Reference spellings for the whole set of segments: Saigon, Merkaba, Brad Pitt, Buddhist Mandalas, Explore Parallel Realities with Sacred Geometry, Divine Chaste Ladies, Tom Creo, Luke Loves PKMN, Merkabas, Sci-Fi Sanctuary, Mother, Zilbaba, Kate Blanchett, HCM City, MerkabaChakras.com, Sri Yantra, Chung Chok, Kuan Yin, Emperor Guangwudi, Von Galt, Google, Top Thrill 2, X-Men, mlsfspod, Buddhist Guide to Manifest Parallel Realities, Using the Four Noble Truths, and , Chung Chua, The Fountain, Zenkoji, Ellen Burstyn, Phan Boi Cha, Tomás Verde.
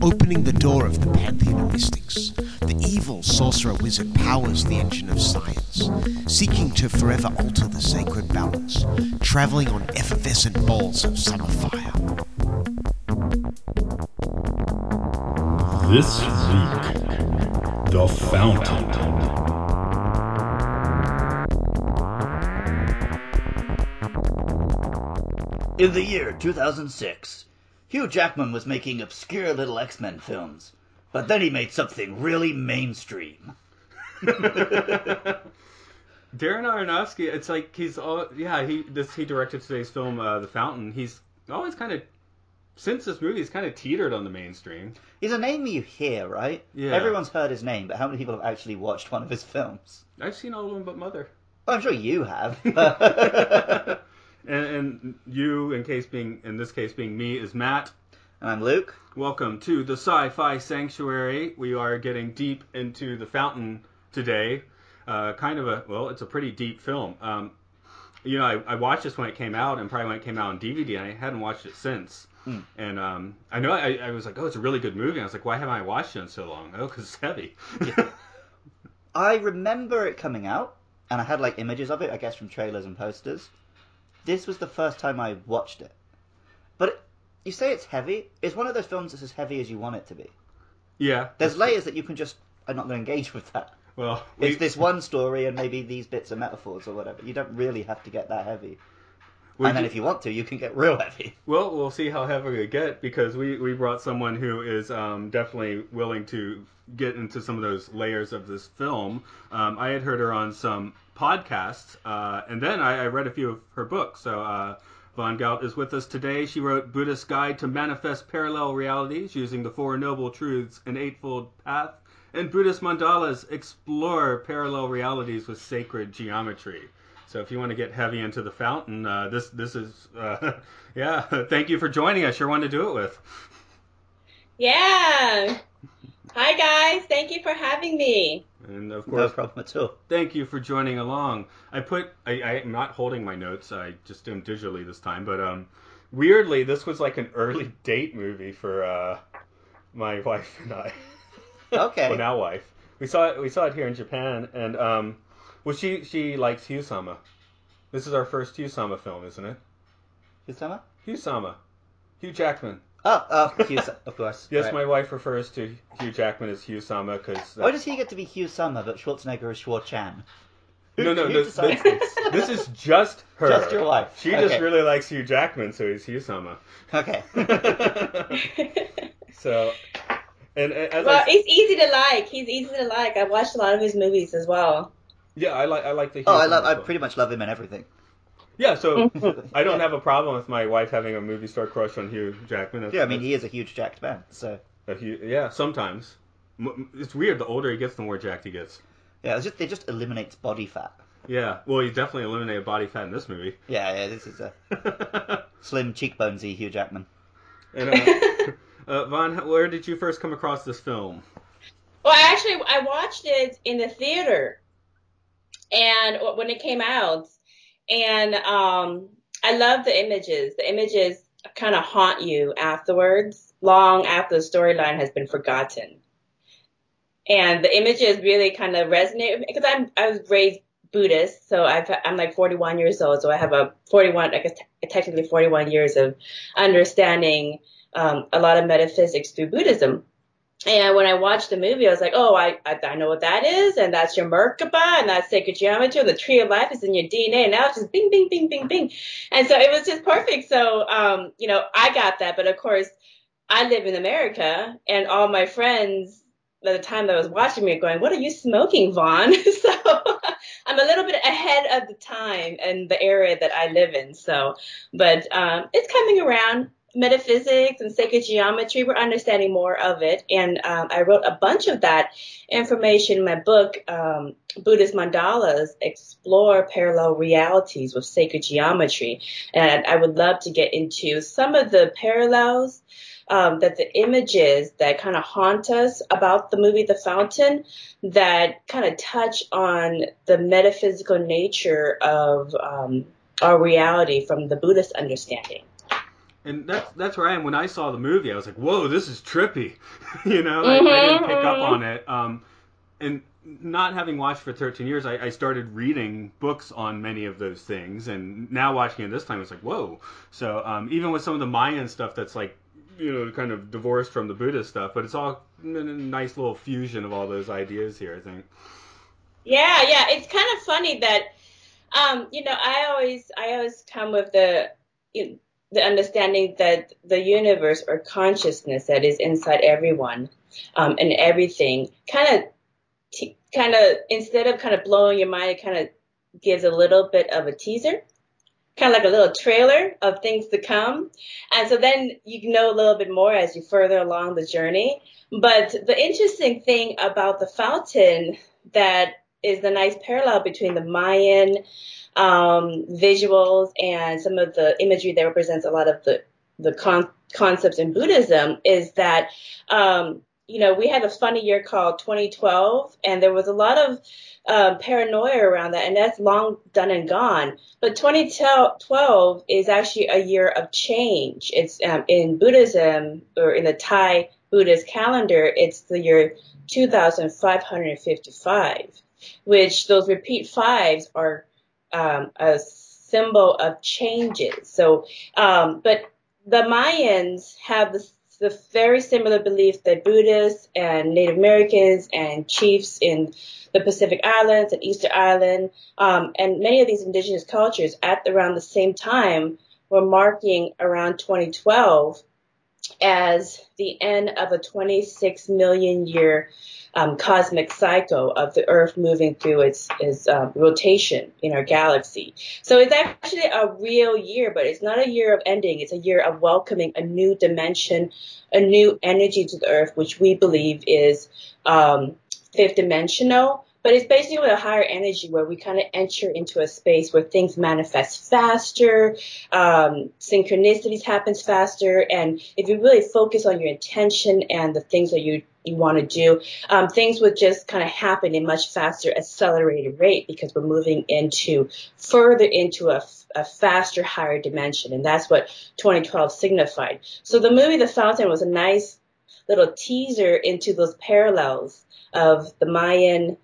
Opening the door of the pantheon of mystics, the evil sorcerer wizard powers the engine of science, seeking to forever alter the sacred balance, traveling on effervescent balls of summer fire. This week, The Fountain. In the year 2006, Hugh Jackman was making obscure little X-Men films, but then he made something really mainstream. Darren Aronofsky, it's like he's all, yeah, he directed today's film, The Fountain. He's always kind of, since this movie, he's kind of teetered on the mainstream. He's a name you hear, right? Yeah. Everyone's heard his name, but how many people have actually watched one of his films? I've seen all of them but Mother. Well, I'm sure you have. and you, in this case being me, is Matt. And I'm Luke. Welcome to the Sci-Fi Sanctuary. We are getting deep into The Fountain today. It's a pretty deep film. I watched this when it came out, and probably when it came out on DVD, and I hadn't watched it since. Mm. And I know I was like, oh, it's a really good movie. I was like, why haven't I watched it in so long? Oh, because it's heavy. Yeah. I remember it coming out, and I had like images of it, I guess, from trailers and posters. This was the first time I watched it. But you say it's heavy. It's one of those films that's as heavy as you want it to be. Yeah. There's layers that you can just, I'm not going to engage with that. Well, it's this one story and maybe these bits are metaphors or whatever. You don't really have to get that heavy. And then if you want to, you can get real heavy. Well, we'll see how heavy we get, because we brought someone who is definitely willing to get into some of those layers of this film. I had heard her on some podcasts, and then I read a few of her books. So Von Galt is with us today. She wrote Buddhist Guide to Manifest Parallel Realities, Using the Four Noble Truths, and Eightfold Path, and Buddhist Mandalas, Explore Parallel Realities with Sacred Geometry. So if you want to get heavy into The Fountain, this is, thank you for joining us. You're one to do it with. Yeah. Hi, guys. Thank you for having me. And, of course, no problem at all. Thank you for joining along. I'm not holding my notes. I just do them digitally this time. But weirdly, this was like an early date movie for my wife and I. Okay. Well, now wife. We saw it here in Japan, and... Well, she likes Hugh-sama. This is our first Hugh-sama film, isn't it? Hugh-sama? Hugh-sama. Hugh Jackman. Oh, Hugh-sama, of course. Yes, right. My wife refers to Hugh Jackman as Hugh-sama because... Why does he get to be Hugh-sama, but Schwarzenegger is Schwar-chan? This is just her. Just your wife. She just really likes Hugh Jackman, so he's Hugh-sama. Okay. So... It's easy to like. He's easy to like. I've watched a lot of his movies as well. Yeah, I like the Hugh. I pretty much love him in everything. Yeah, so I don't have a problem with my wife having a movie star crush on Hugh Jackman. He is a huge jacked man, so. Sometimes. It's weird, the older he gets, the more jacked he gets. Yeah, it just eliminates body fat. Yeah, well, he definitely eliminated body fat in this movie. Yeah, this is a slim cheekbonesy Hugh Jackman. And Von, where did you first come across this film? Well, I watched it in the theater. And when it came out, and I love the images. The images kind of haunt you afterwards, long after the storyline has been forgotten. And the images really kind of resonate with me, because I was raised Buddhist, so I'm like 41 years old, so I have a 41 years of understanding a lot of metaphysics through Buddhism. And when I watched the movie, I was like, oh, I know what that is, and that's your Merkaba, and that's sacred geometry, and the tree of life is in your DNA, and now it's just bing, bing, bing, bing, bing. And so it was just perfect. So, I got that. But, of course, I live in America, and all my friends by the time that I was watching me are going, what are you smoking, Vaughn? So I'm a little bit ahead of the time in the area that I live in. So, but it's coming around. metaphysics and sacred geometry, we're understanding more of it. And I wrote a bunch of that information in my book, Buddhist Mandalas, Explore Parallel Realities with Sacred Geometry. And I would love to get into some of the parallels that the images that kind of haunt us about the movie The Fountain, that kind of touch on the metaphysical nature of our reality from the Buddhist understanding. And that's where I am. When I saw the movie, I was like, whoa, this is trippy. You know, I didn't pick up on it. And not having watched for 13 years, I started reading books on many of those things. And now watching it this time, it's like, whoa. So even with some of the Mayan stuff that's like, you know, kind of divorced from the Buddhist stuff, but it's all a nice little fusion of all those ideas here, I think. Yeah. It's kind of funny that, you know, I always come with the understanding that the universe or consciousness that is inside everyone and everything kind of instead of kind of blowing your mind, it kind of gives a little bit of a teaser, kind of like a little trailer of things to come. And so then you know a little bit more as you further along the journey. But the interesting thing about The Fountain that is the nice parallel between the Mayan visuals and some of the imagery that represents a lot of the concepts in Buddhism is that, you know, we had a funny year called 2012, and there was a lot of paranoia around that, and that's long done and gone. But 2012 is actually a year of change. It's in Buddhism, or in the Thai Buddhist calendar, it's the year 2555, which those repeat fives are a symbol of changes. So, but the Mayans have the very similar belief that Buddhists and Native Americans and chiefs in the Pacific Islands and Easter Island, and many of these indigenous cultures at around the same time were marking around 2012 as the end of a 26 million year cosmic cycle of the Earth moving through its rotation in our galaxy. So it's actually a real year, but it's not a year of ending. It's a year of welcoming a new dimension, a new energy to the Earth, which we believe is fifth dimensional. But it's basically a higher energy where we kind of enter into a space where things manifest faster, synchronicities happens faster. And if you really focus on your intention and the things that you want to do, things would just kind of happen in much faster accelerated rate because we're moving into further into a faster, higher dimension. And that's what 2012 signified. So the movie The Fountain was a nice little teaser into those parallels of the Mayan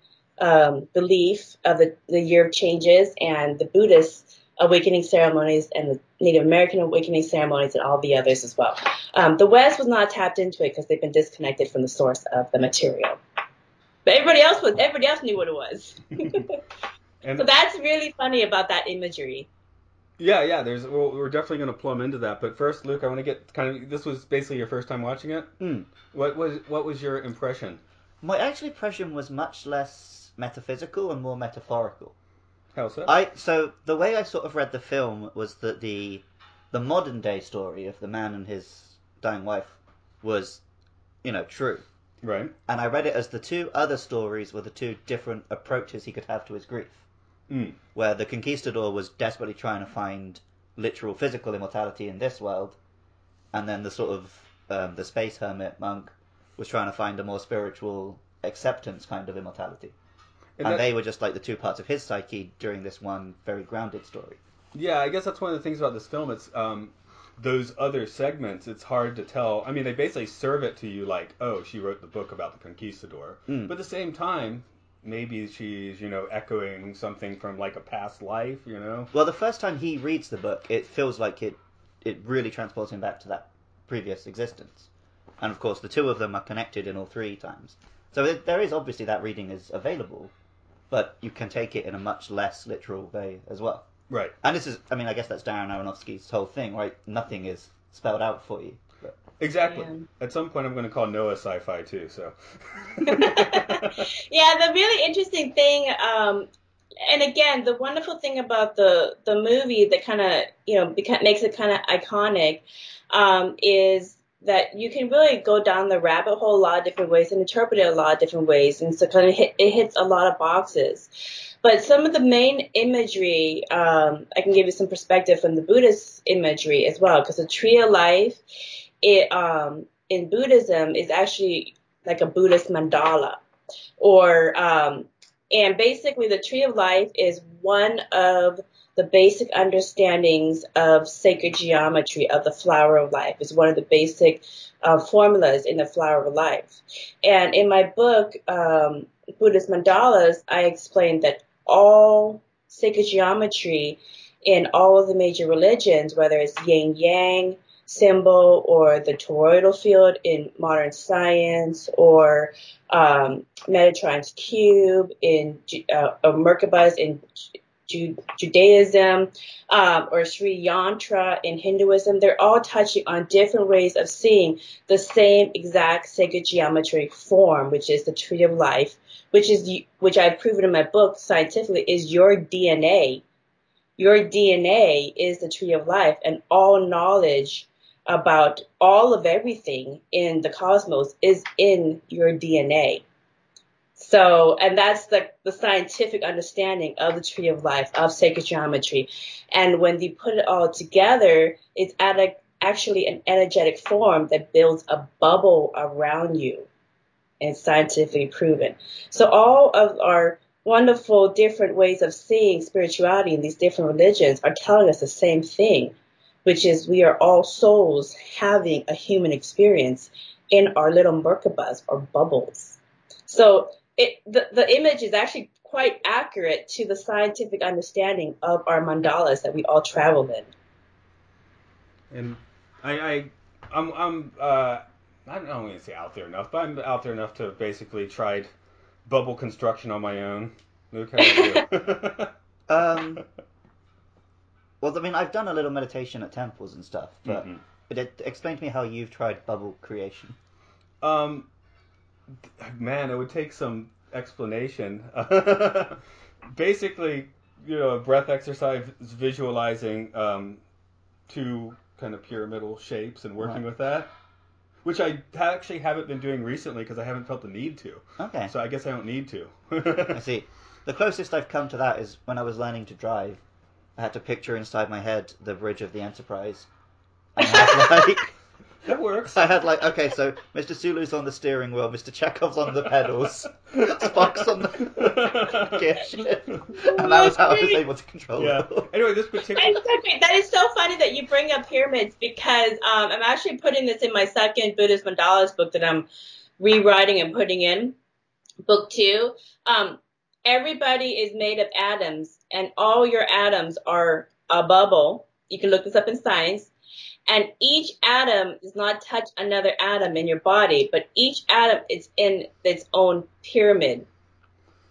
belief of the year of changes and the Buddhist awakening ceremonies and the Native American awakening ceremonies and all the others as well. The West was not tapped into it because they've been disconnected from the source of the material. But everybody else knew what it was. So that's really funny about that imagery. Yeah. We're definitely going to plumb into that. But first, Luke, I want to get this was basically your first time watching it. What was your impression? My actual impression was much less metaphysical and more metaphorical. How so? So the way I sort of read the film was that the modern day story of the man and his dying wife was, you know, true. Right. And I read it as the two other stories were the two different approaches he could have to his grief. Mm. Where the conquistador was desperately trying to find literal physical immortality in this world, and then the sort of the space hermit monk was trying to find a more spiritual acceptance kind of immortality. And they were just like the two parts of his psyche during this one very grounded story. Yeah, I guess that's one of the things about this film. It's those other segments, it's hard to tell. I mean, they basically serve it to you like, oh, she wrote the book about the conquistador. Mm. But at the same time, maybe she's, you know, echoing something from like a past life, you know? Well, the first time he reads the book, it feels like it really transports him back to that previous existence. And of course, the two of them are connected in all three times. So there is obviously that reading is available. But you can take it in a much less literal way as well. Right. And this is, I mean, I guess that's Darren Aronofsky's whole thing, right? Nothing is spelled out for you. But. Exactly. Yeah. At some point I'm going to call Noah sci-fi too, so. Yeah, the really interesting thing And again, the wonderful thing about the movie that kind of, you know, makes it kind of iconic is that you can really go down the rabbit hole a lot of different ways and interpret it a lot of different ways. And so kind of it hits a lot of boxes. But some of the main imagery, I can give you some perspective from the Buddhist imagery as well, because the tree of life in Buddhism is actually like a Buddhist mandala, or and basically the tree of life is one of the basic understandings of sacred geometry, of the flower of life. It's one of the basic formulas in the flower of life. And in my book, Buddhist Mandalas, I explained that all sacred geometry in all of the major religions, whether it's yin-yang symbol or the toroidal field in modern science, or Metatron's cube in Merkabas in Judaism, or Sri Yantra in Hinduism, they're all touching on different ways of seeing the same exact sacred geometric form, which is the tree of life, which I've proven in my book scientifically is your DNA. Your DNA is the tree of life, and all knowledge about all of everything in the cosmos is in your DNA. So, and that's the scientific understanding of the tree of life, of sacred geometry. And when you put it all together, it's actually an energetic form that builds a bubble around you, and scientifically proven. So all of our wonderful different ways of seeing spirituality in these different religions are telling us the same thing, which is we are all souls having a human experience in our little merkabas or bubbles. So the image is actually quite accurate to the scientific understanding of our mandalas that we all travel in. And I don't want to say out there enough, but I'm out there enough to have basically tried bubble construction on my own. Luke, how are you? Well, I mean, I've done a little meditation at temples and stuff, but explain to me how you've tried bubble creation. Man, it would take some explanation. Basically, you know, a breath exercise visualizing two kind of pyramidal shapes and working with that, which I actually haven't been doing recently because I haven't felt the need to. Okay. So I guess I don't need to. I see. The closest I've come to that is when I was learning to drive. I had to picture inside my head the bridge of the Enterprise. And that works. I had okay, so Mr. Sulu's on the steering wheel, Mr. Chekhov's on the pedals, Spock's on the gear shift, and that was how I was able to control it. Anyway, this particular... That is so funny that you bring up pyramids, because I'm actually putting this in my second Buddhist Mandalas book that I'm rewriting and putting in, book 2. Everybody is made of atoms, and all your atoms are a bubble. You can look this up in science. And each atom does not touch another atom in your body, but each atom is in its own pyramid.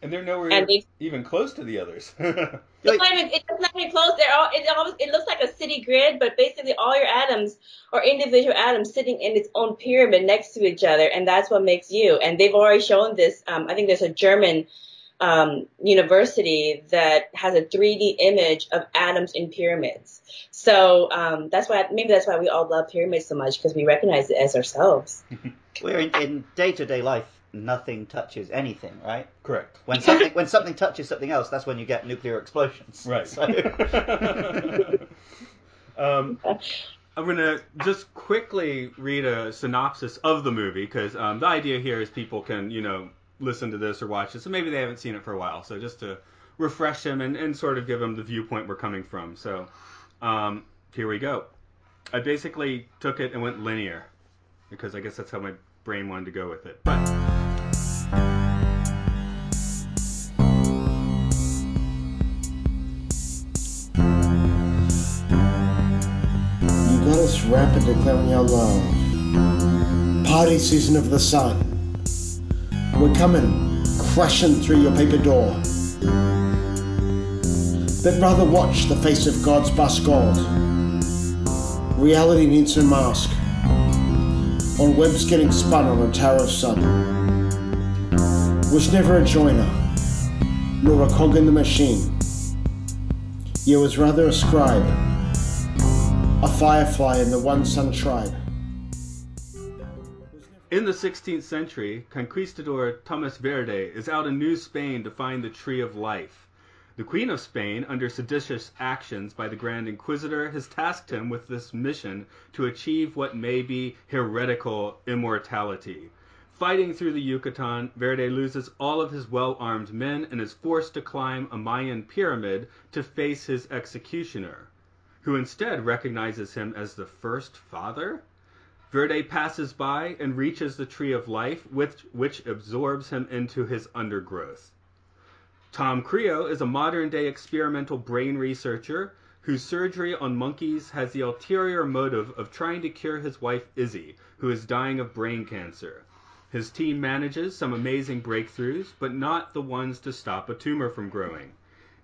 And they're nowhere even close to the others. It's not even close. They're all, it looks like a city grid, but basically all your atoms are individual atoms sitting in its own pyramid next to each other, and that's what makes you. And they've already shown this. I think there's a German university that has a 3D image of atoms in pyramids. So that's why we all love pyramids so much, because we recognize it as ourselves. We're in day-to-day life, nothing touches anything, right? Correct. When something touches something else, that's when you get nuclear explosions. Right. So. I'm going to just quickly read a synopsis of the movie, because the idea here is people can, you know, listen to this or watch this, and maybe they haven't seen it for a while, so just to refresh them and sort of give them the viewpoint we're coming from. So here we go. I basically took it and went linear, because I guess that's how my brain wanted to go with it. But you got us rapid declaring your love. Party season of the sun. We're coming, crashing through your paper door. They'd rather watch the face of God's bus gold. Reality needs a mask. On webs getting spun on a tower of sun. Was never a joiner. nor a cog in the machine. Ye was rather a scribe, a firefly in the one-sun tribe. In the 16th century, conquistador Tomás Verde is out in New Spain to find the Tree of Life. The Queen of Spain, under seditious actions by the Grand Inquisitor, has tasked him with this mission to achieve what may be heretical immortality. Fighting through the Yucatan, Verde loses all of his well-armed men and is forced to climb a Mayan pyramid to face his executioner, who instead recognizes him as the First Father? Verde passes by and reaches the Tree of Life, which absorbs him into his undergrowth. Tom Creo is a modern-day experimental brain researcher whose surgery on monkeys has the ulterior motive of trying to cure his wife Izzy, who is dying of brain cancer. His team manages some amazing breakthroughs, but not the ones to stop a tumor from growing.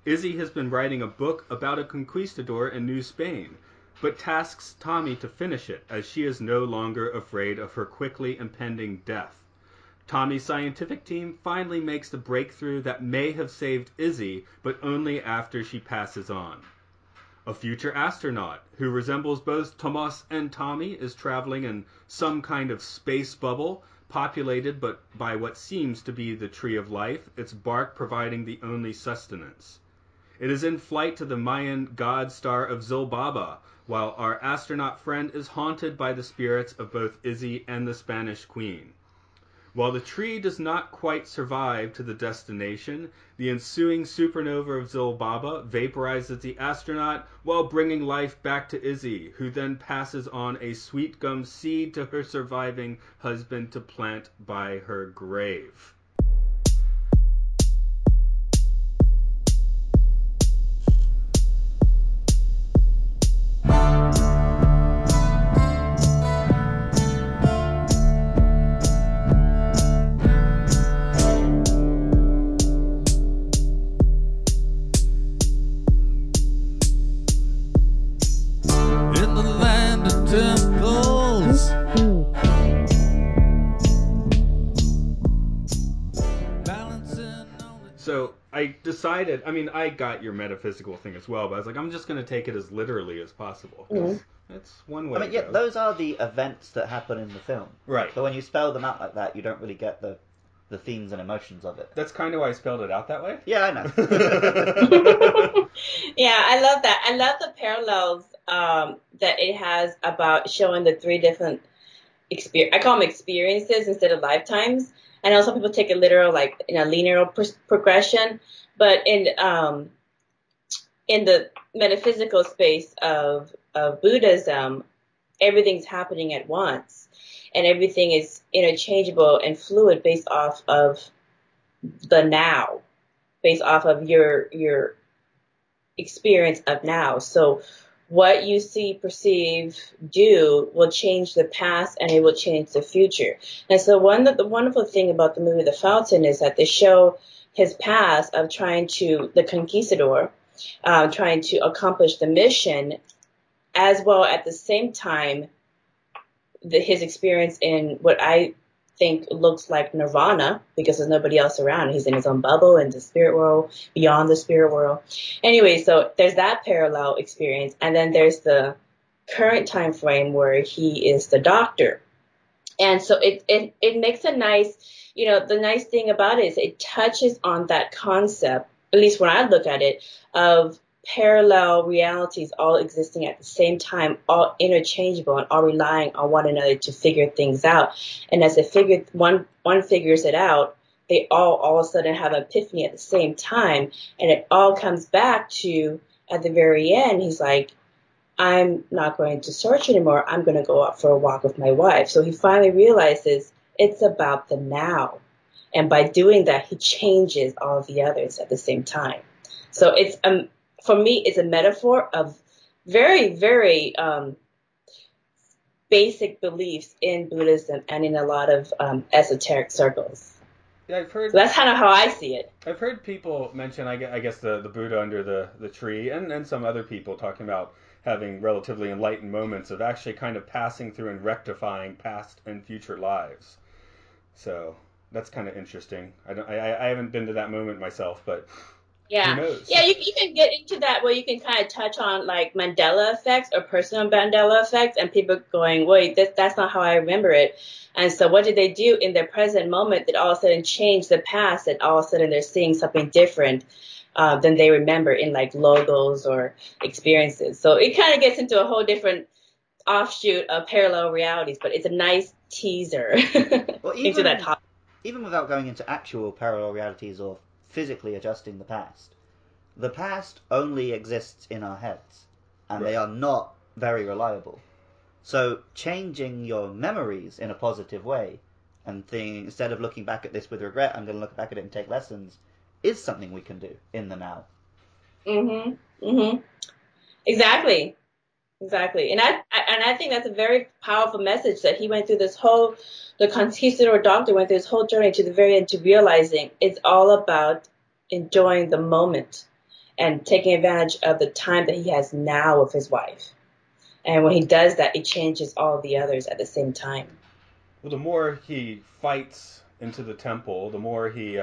Izzy has been writing a book about a conquistador in New Spain, but tasks Tommy to finish it, as she is no longer afraid of her quickly impending death. Tommy's scientific team finally makes the breakthrough that may have saved Izzy, but only after she passes on. A future astronaut, who resembles both Tomás and Tommy, is traveling in some kind of space bubble, populated but by what seems to be the Tree of Life, its bark providing the only sustenance. It is in flight to the Mayan god star of Zilbaba, while our astronaut friend is haunted by the spirits of both Izzy and the Spanish Queen. While the tree does not quite survive to the destination, the ensuing supernova of Zilbaba vaporizes the astronaut while bringing life back to Izzy, who then passes on a sweet gum seed to her surviving husband to plant by her grave. I got your metaphysical thing as well, but I was like, I'm just going to take it as literally as possible. That's one way. Yeah, those are the events that happen in the film. Right. But when you spell them out like that, you don't really get the themes and emotions of it. That's kind of why I spelled it out that way. Yeah, I know. Yeah, I love that. I love the parallels that it has about showing the three different experiences. I call them experiences instead of lifetimes. I know some people take a literal, like, linear progression. But in the metaphysical space of Buddhism, everything's happening at once, and everything is interchangeable and fluid based off of the now, based off of your experience of now. So what you see, perceive, do will change the past, and it will change the future. And so the wonderful thing about the movie The Fountain is that they show his past of trying to accomplish the mission, as well at the same time, his experience in what I think looks like nirvana, because there's nobody else around. He's in his own bubble in the spirit world, beyond the spirit world. Anyway, so there's that parallel experience. And then there's the current time frame where he is the doctor. And so it makes a nice, the nice thing about it is it touches on that concept, at least when I look at it, of parallel realities all existing at the same time, all interchangeable and all relying on one another to figure things out. And as one figures it out, they all of a sudden have an epiphany at the same time. And it all comes back to, at the very end, he's like, I'm not going to search anymore. I'm going to go out for a walk with my wife. So he finally realizes it's about the now. And by doing that, he changes all of the others at the same time. So it's for me, it's a metaphor of very, very basic beliefs in Buddhism and in a lot of esoteric circles. Yeah, I've heard, so that's kind of how I see it. I've heard people mention, I guess, the Buddha under the tree and some other people talking about having relatively enlightened moments of actually kind of passing through and rectifying past and future lives. So that's kind of interesting. I haven't been to that moment myself, but yeah, who knows? Yeah, you can get into that where you can kind of touch on like Mandela effects or personal Mandela effects, and people going, wait, that's not how I remember it. And so what did they do in their present moment that all of a sudden changed the past, and all of a sudden they're seeing something different than they remember in like logos or experiences. So it kind of gets into a whole different offshoot of parallel realities, but it's a nice teaser into that topic. Even without going into actual parallel realities or physically adjusting the past only exists in our heads, and right. They are not very reliable. So changing your memories in a positive way and thinking, instead of looking back at this with regret, I'm going to look back at it and take lessons, is something we can do in the now. Mm-hmm. Mm-hmm. Exactly. Exactly. And I think that's a very powerful message that he went through this whole, the conquistador doctor went through this whole journey to the very end, to realizing it's all about enjoying the moment and taking advantage of the time that he has now with his wife. And when he does that, it changes all the others at the same time. Well, the more he fights into the temple, the more he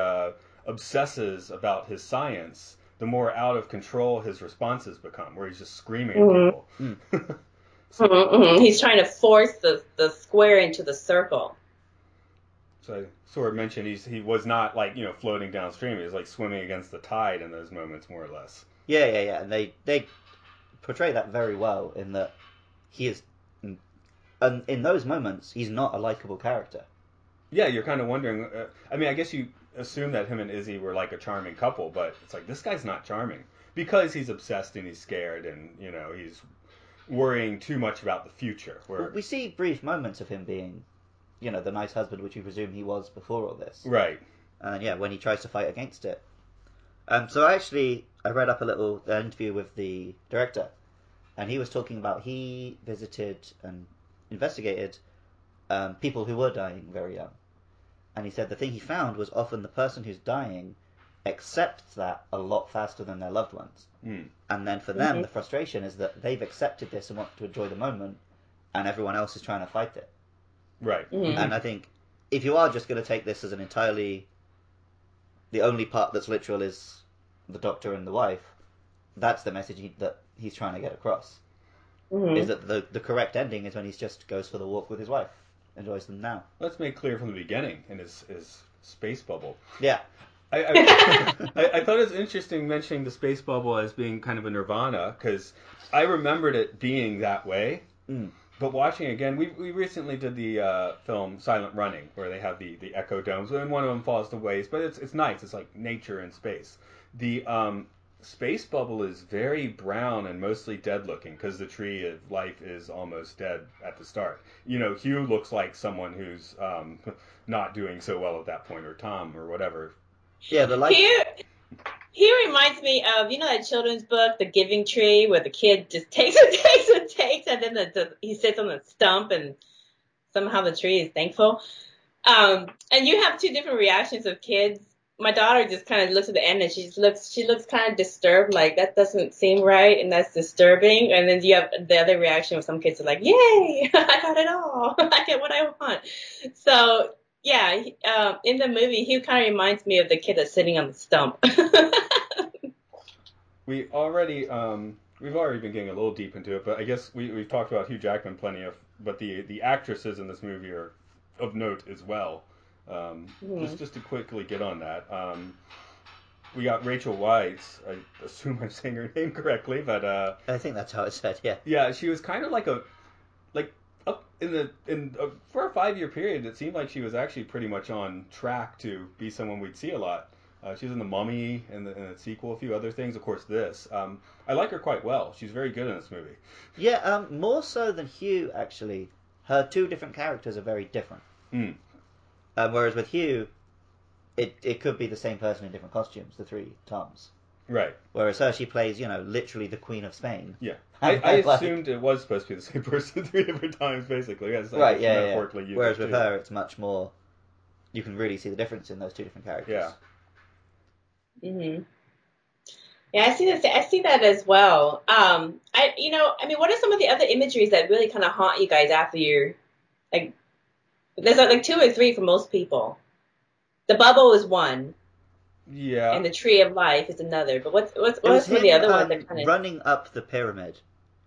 obsesses about his science, the more out of control his responses become, where he's just screaming at people. So, he's trying to force the square into the circle. So I sort of mentioned he was not like, you know, floating downstream. He was like swimming against the tide in those moments, more or less. Yeah. And they portray that very well, in that he is, and in those moments, he's not a likable character. Yeah, you're kind of wondering. I mean, I guess you assume that him and Izzy were like a charming couple, but it's like, this guy's not charming, because he's obsessed and he's scared, and you know, he's worrying too much about the future. Well, we see brief moments of him being, you know, the nice husband, which we presume he was before all this, right? And yeah, when he tries to fight against it. So I read up a little interview with the director, and he was talking about he visited and investigated people who were dying very young. And he said the thing he found was often the person who's dying accepts that a lot faster than their loved ones. Mm. And then for them, the frustration is that they've accepted this and want to enjoy the moment, and everyone else is trying to fight it. Right. Mm. And I think if you are just going to take this as an entirely... the only part that's literal is the doctor and the wife, that's the message that he's trying to get across. Mm-hmm. Is that the correct ending is when he just goes for the walk with his wife. Enjoys them now. That's made clear from the beginning in his space bubble. Yeah. I thought it was interesting mentioning the space bubble as being kind of a nirvana, because I remembered it being that way. Mm. But watching again, we recently did the film Silent Running, where they have the echo domes, and one of them falls to waste, but it's nice. It's like nature in space. The space bubble is very brown and mostly dead looking, because the tree of life is almost dead at the start. You know, Hugh looks like someone who's not doing so well at that point, or Tom, or whatever. Yeah, the life... He reminds me of, you know, that children's book, The Giving Tree, where the kid just takes, and then he sits on the stump, and somehow the tree is thankful. And you have two different reactions of kids. My daughter just kind of looks at the end, and she looks kind of disturbed, like, that doesn't seem right, and that's disturbing. And then you have the other reaction where some kids are like, yay, I got it all. I get what I want. So... yeah, in the movie, Hugh kind of reminds me of the kid that's sitting on the stump. We've already been getting a little deep into it, but I guess we've talked about Hugh Jackman plenty of, but the actresses in this movie are of note as well. Just to quickly get on that, we got Rachel Weisz. I assume I'm saying her name correctly, but I think that's how it's said. Yeah. Yeah, she was kind of like for a 5-year period, it seemed like she was actually pretty much on track to be someone we'd see a lot. She was in The Mummy and the sequel, a few other things, of course this. I like her quite well. She's very good in this movie. Yeah, more so than Hugh, actually. Her two different characters are very different. Mm. Whereas with Hugh, it could be the same person in different costumes, the three Toms. Right. Whereas her, she plays, you know, literally the Queen of Spain. Yeah. I assumed it was supposed to be the same person three different times, basically. Yes, right, yeah. Whereas with her, it's much more... you can really see the difference in those two different characters. Yeah. Mm-hmm. Yeah, I see that as well. What are some of the other imageries that really kind of haunt you guys after you're... like, there's like 2 or 3 for most people. The bubble is one. Yeah. And the tree of life is another. But what's the other one that kind of... Running up the pyramid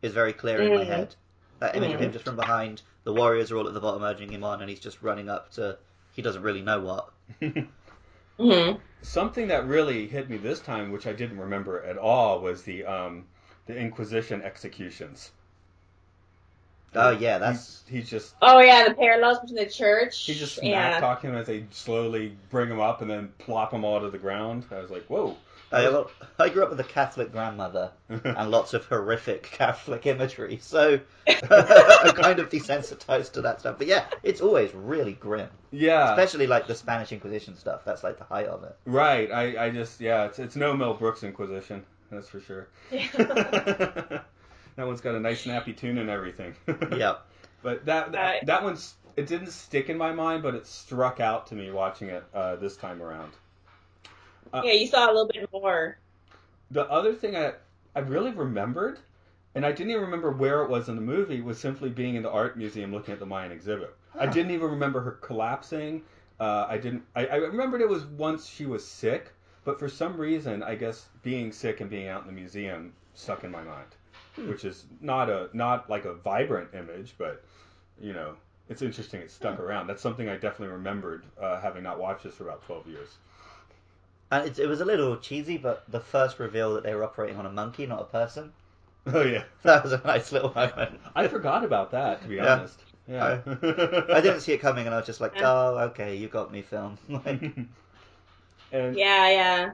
is very clear in my head. That image of him just from behind. The warriors are all at the bottom urging him on, and he's just running up to... He doesn't really know what. Something that really hit me this time, which I didn't remember at all, was the Inquisition executions. Oh, yeah, that's... He's just... Oh, yeah, the parallels between the church. He's just smack-talking as they slowly bring him up and then plop him all to the ground. I was like, whoa. I grew up with a Catholic grandmother and lots of horrific Catholic imagery, so I'm kind of desensitized to that stuff. But yeah, it's always really grim. Yeah. Especially like the Spanish Inquisition stuff. That's like the height of it. Right. I just, yeah, it's no Mel Brooks Inquisition. That's for sure. Yeah. That one's got a nice snappy tune and everything. Yeah. But that one's, it didn't stick in my mind, but it struck out to me watching it this time around. Yeah, you saw a little bit more. The other thing I really remembered, and I didn't even remember where it was in the movie, was simply being in the art museum looking at the Mayan exhibit. Huh. I didn't even remember her collapsing. I remembered it was once she was sick, but for some reason, I guess being sick and being out in the museum stuck in my mind. Which is not like a vibrant image, but, you know, it's interesting. It stuck around. That's something I definitely remembered, having not watched this for about 12 years. And it was a little cheesy, but the first reveal that they were operating on a monkey, not a person. Oh, yeah. That was a nice little moment. I forgot about that, to be honest. Yeah. I didn't see it coming, and I was just like, oh, okay, you got me, film. Yeah.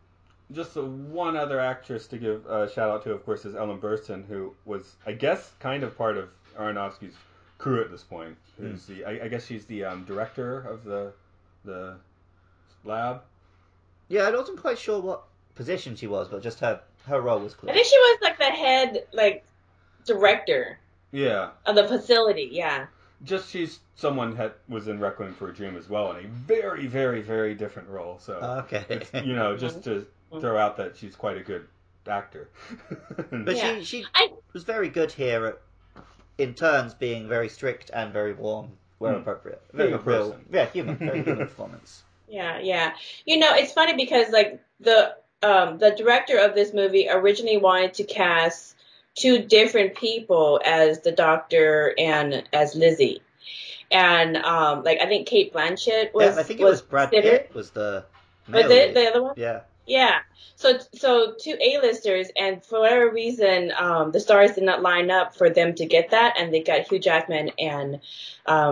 Just the one other actress to give a shout-out to, of course, is Ellen Burstyn, who was, I guess, kind of part of Aronofsky's crew at this point. Who's I guess she's the director of the lab. Yeah, I wasn't quite sure what position she was, but just her role was clear. I think she was, like, the head, like, director. Yeah. Of the facility, yeah. Just she's someone that was in Requiem for a Dream as well, in a very, very, very different role. So, okay. You know, just to throw out that she's quite a good actor. But yeah. she was very good here in turns, being very strict and very warm where appropriate. Very real. Yeah, human. Very human performance. Yeah. You know, it's funny because, like, the director of this movie originally wanted to cast two different people as the doctor and as Lizzie. And, like, I think Kate Blanchett was... Yeah, I think it was Brad Pitt was the... Was it the other one? Yeah. Yeah. So two A-listers, and for whatever reason, the stars did not line up for them to get that, and they got Hugh Jackman and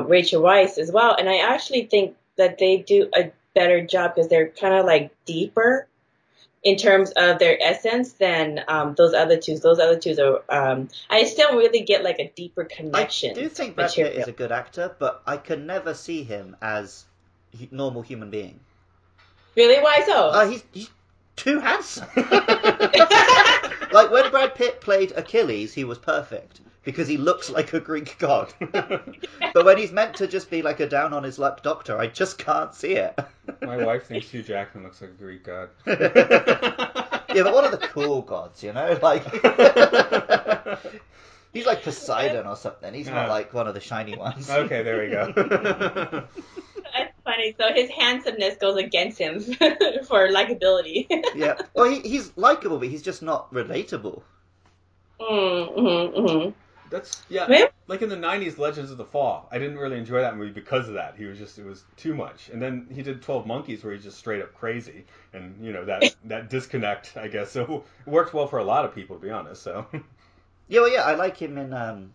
Rachel Weisz as well. And I actually think that they do a better job because they're kind of, like, deeper in terms of their essence than those other two. Those other two are... I still really get, like, a deeper connection. I do think Brad Pitt is a good actor, but I can never see him as a normal human being. Really? Why so? He's too handsome. Like, when Brad Pitt played Achilles, he was perfect. Because he looks like a Greek god. But when he's meant to just be like a down-on-his-luck doctor, I just can't see it. My wife thinks Hugh Jackman looks like a Greek god. Yeah, but one of the cool gods, you know? Like, he's like Poseidon or something. He's not like one of the shiny ones. Okay, there we go. That's funny. So his handsomeness goes against him for likability. Yeah. Well, he's likable, but he's just not relatable. That's, yeah, like in the 90s, Legends of the Fall. I didn't really enjoy that movie because of that. He was just, it was too much. And then he did 12 Monkeys where he's just straight up crazy. And, you know, that disconnect, I guess. So it worked well for a lot of people, to be honest, so. Yeah, well, yeah, I like him in,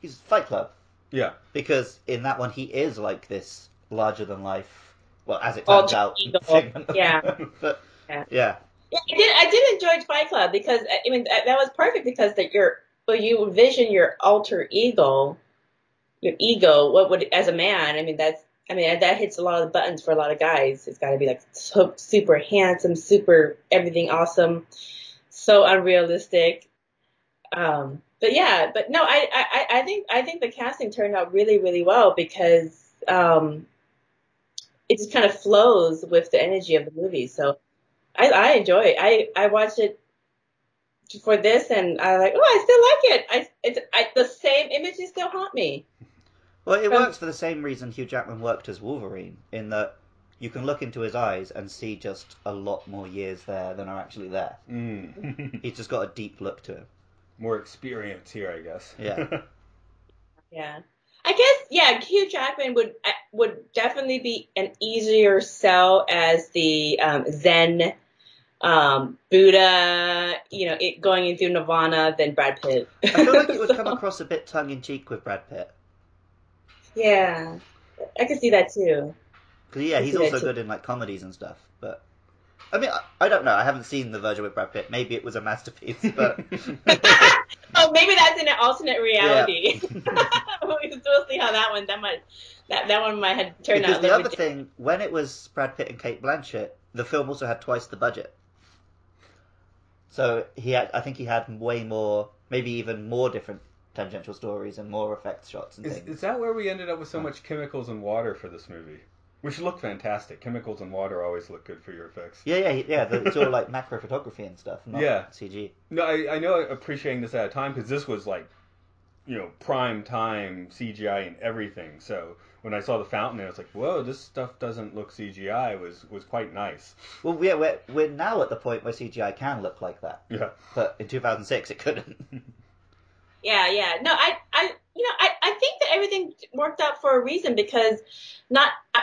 he's Fight Club. Yeah. Because in that one, he is like this larger-than-life, well, as it turns out. Yeah. But, yeah. Yeah, I did enjoy Fight Club because, I mean, that was perfect because that you envision your alter ego, what would, as a man, that hits a lot of buttons for a lot of guys. It's got to be like super handsome, super everything awesome, so unrealistic. I think the casting turned out really, really well because it just kind of flows with the energy of the movie, so. I enjoy it. I watched it for this, and I like. Oh, I still like it. The same images still haunt me. Well, it works for the same reason Hugh Jackman worked as Wolverine, in that you can look into his eyes and see just a lot more years there than are actually there. Mm. He's just got a deep look to him. More experience here, I guess. Yeah. Yeah. I guess, yeah, Hugh Jackman would definitely be an easier sell as the Zen Buddha, you know, it going into Nirvana than Brad Pitt. I feel like it would come across a bit tongue-in-cheek with Brad Pitt. Yeah. I can see that, too. Because, yeah, he's also good in, like, comedies and stuff, but... I mean, I don't know. I haven't seen The Version with Brad Pitt. Maybe it was a masterpiece, but... Oh, maybe that's in an alternate reality. Yeah. We'll see how that one might have turned out. Because the other thing, when it was Brad Pitt and Cate Blanchett, the film also had twice the budget. So I think he had way more, maybe even more different tangential stories and more effects shots and things. Is that where we ended up with so much chemicals and water for this movie? Which look fantastic. Chemicals and water always look good for your effects. Yeah. It's all like macro photography and stuff, not CG. No, I know appreciating this at a time because this was like, you know, prime time CGI and everything. So when I saw The Fountain, I was like, whoa, this stuff doesn't look CGI. It was quite nice. Well, yeah, we're now at the point where CGI can look like that. Yeah. But in 2006, it couldn't. Yeah. No, I think that everything worked out for a reason because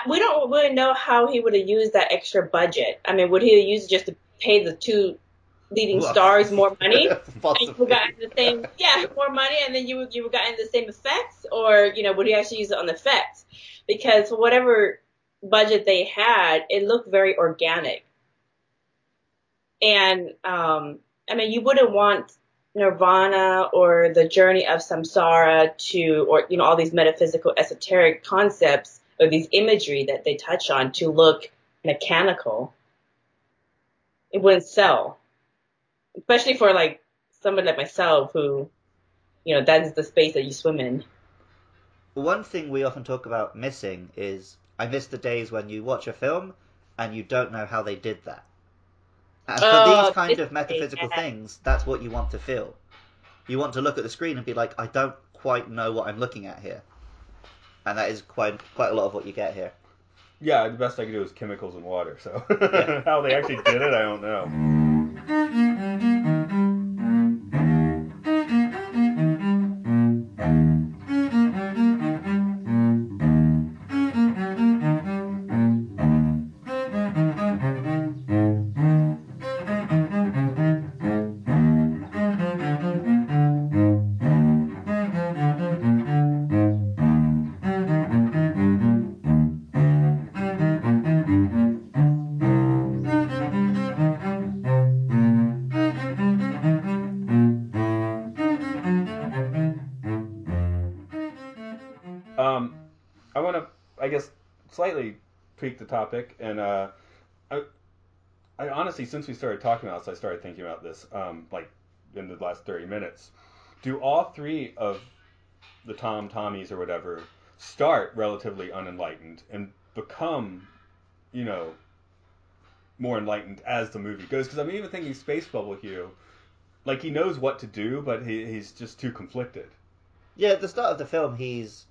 we don't really know how he would have used that extra budget. I mean, would he have used it just to pay the two leading stars more money? And you got the same, more money, and then you gotten the same effects, or you know, would he actually use it on the effects? Because whatever budget they had, it looked very organic, and I mean, you wouldn't want Nirvana or the journey of samsara to, or you know, all these metaphysical esoteric concepts or these imagery that they touch on to look mechanical. It wouldn't sell, especially for like somebody like myself who, you know, that is the space that you swim in. One thing we often talk about missing is I miss the days when you watch a film and you don't know how they did that. And for these kind of metaphysical things, that's what you want to feel. You want to look at the screen and be like, I don't quite know what I'm looking at here. And that is quite a lot of what you get here. Yeah, the best I can do is chemicals and water, so yeah. How they actually did it, I don't know. Slightly tweaked the topic, and I honestly, since we started talking about this, I started thinking about this, like in the last 30 minutes. Do all three of the Tommies or whatever start relatively unenlightened and become, you know, more enlightened as the movie goes? Because I'm even thinking Space Bubble Hugh, like he knows what to do, but he's just too conflicted. Yeah, at the start of the film, he's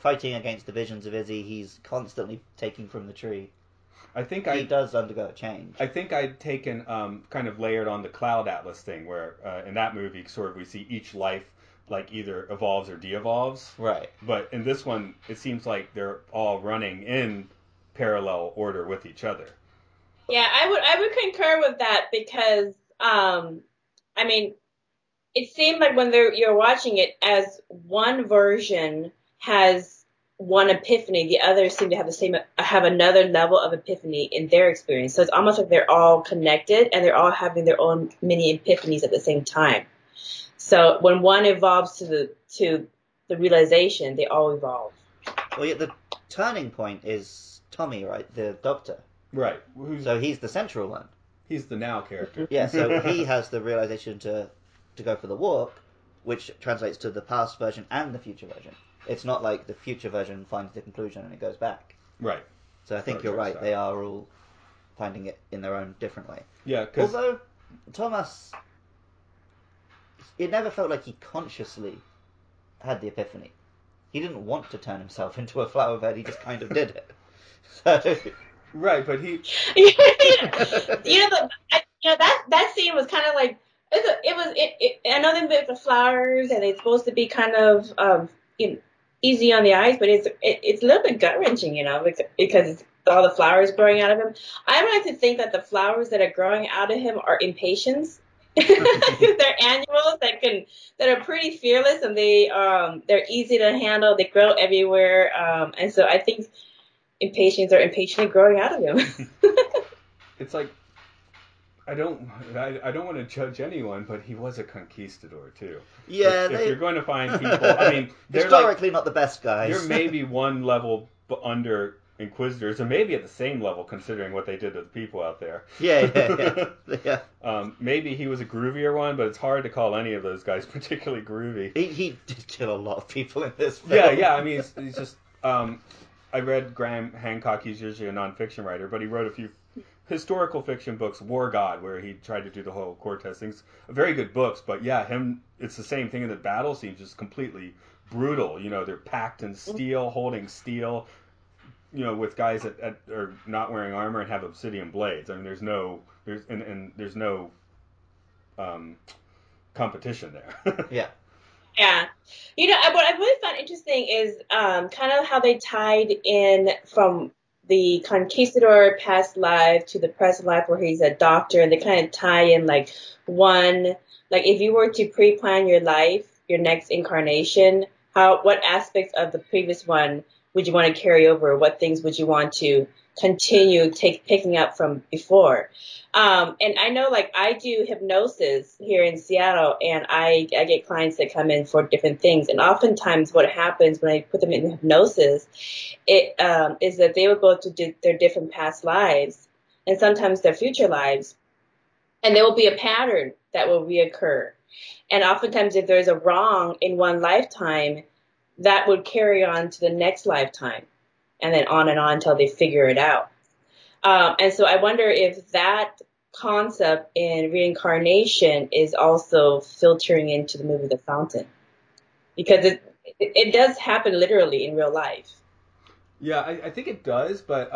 fighting against the visions of Izzy, he's constantly taking from the tree. He does undergo a change. I think I'd taken, kind of layered on the Cloud Atlas thing, where in that movie, sort of we see each life, like, either evolves or de-evolves. Right. But in this one, it seems like they're all running in parallel order with each other. Yeah, I would concur with that, because, I mean, it seemed like when you're watching it as one version has one epiphany, the others seem to have another level of epiphany in their experience. So it's almost like they're all connected and they're all having their own mini epiphanies at the same time. So when one evolves to the realization, they all evolve. Well, yeah, the turning point is Tommy, right? The doctor. Right. So he's the central one. He's the now character. Yeah, so he has the realization to go for the walk, which translates to the past version and the future version. It's not like the future version finds the conclusion and it goes back. Right. So I think you're right. They are all finding it in their own different way. Yeah. Although Thomas, it never felt like he consciously had the epiphany. He didn't want to turn himself into a flower bed. He just kind of did it. So Right, but he... that scene was kind of like... I know they made the flowers, and it's supposed to be kind of easy on the eyes, but it's a little bit gut-wrenching, because it's all the flowers growing out of him. I would like to think that the flowers that are growing out of him are impatiens. They're annuals that are pretty fearless, and they're easy to handle. They grow everywhere, and so I think impatiens are impatiently growing out of him. It's like, I don't want to judge anyone, but he was a conquistador too. Yeah, if you're going to find people, I mean, they're historically not the best guys. You're maybe one level under Inquisitors, or maybe at the same level, considering what they did to the people out there. Yeah. Maybe he was a groovier one, but it's hard to call any of those guys particularly groovy. He did kill a lot of people in this film. Yeah. I mean, he's just. I read Graham Hancock. He's usually a nonfiction writer, but he wrote a few historical fiction books, War God, where he tried to do the whole Cortez things. Very good books, but yeah, him. It's the same thing in the battle scenes, just completely brutal. They're packed in steel, holding steel. With guys that are not wearing armor and have obsidian blades. I mean, there's no competition there. Yeah. What I really found interesting is kind of how they tied in from the conquistador past life to the present life where he's a doctor, and they kind of tie in if you were to pre-plan your life, your next incarnation, what aspects of the previous one would you want to carry over? What things would you want to continue picking up from before? And I know, I do hypnosis here in Seattle, and I get clients that come in for different things. And oftentimes what happens when I put them in hypnosis is that they will go to their different past lives and sometimes their future lives, and there will be a pattern that will reoccur. And oftentimes if there's a wrong in one lifetime, that would carry on to the next lifetime, and then on and on until they figure it out. And so I wonder if that concept in reincarnation is also filtering into the movie The Fountain, because it does happen literally in real life. Yeah, I think it does, but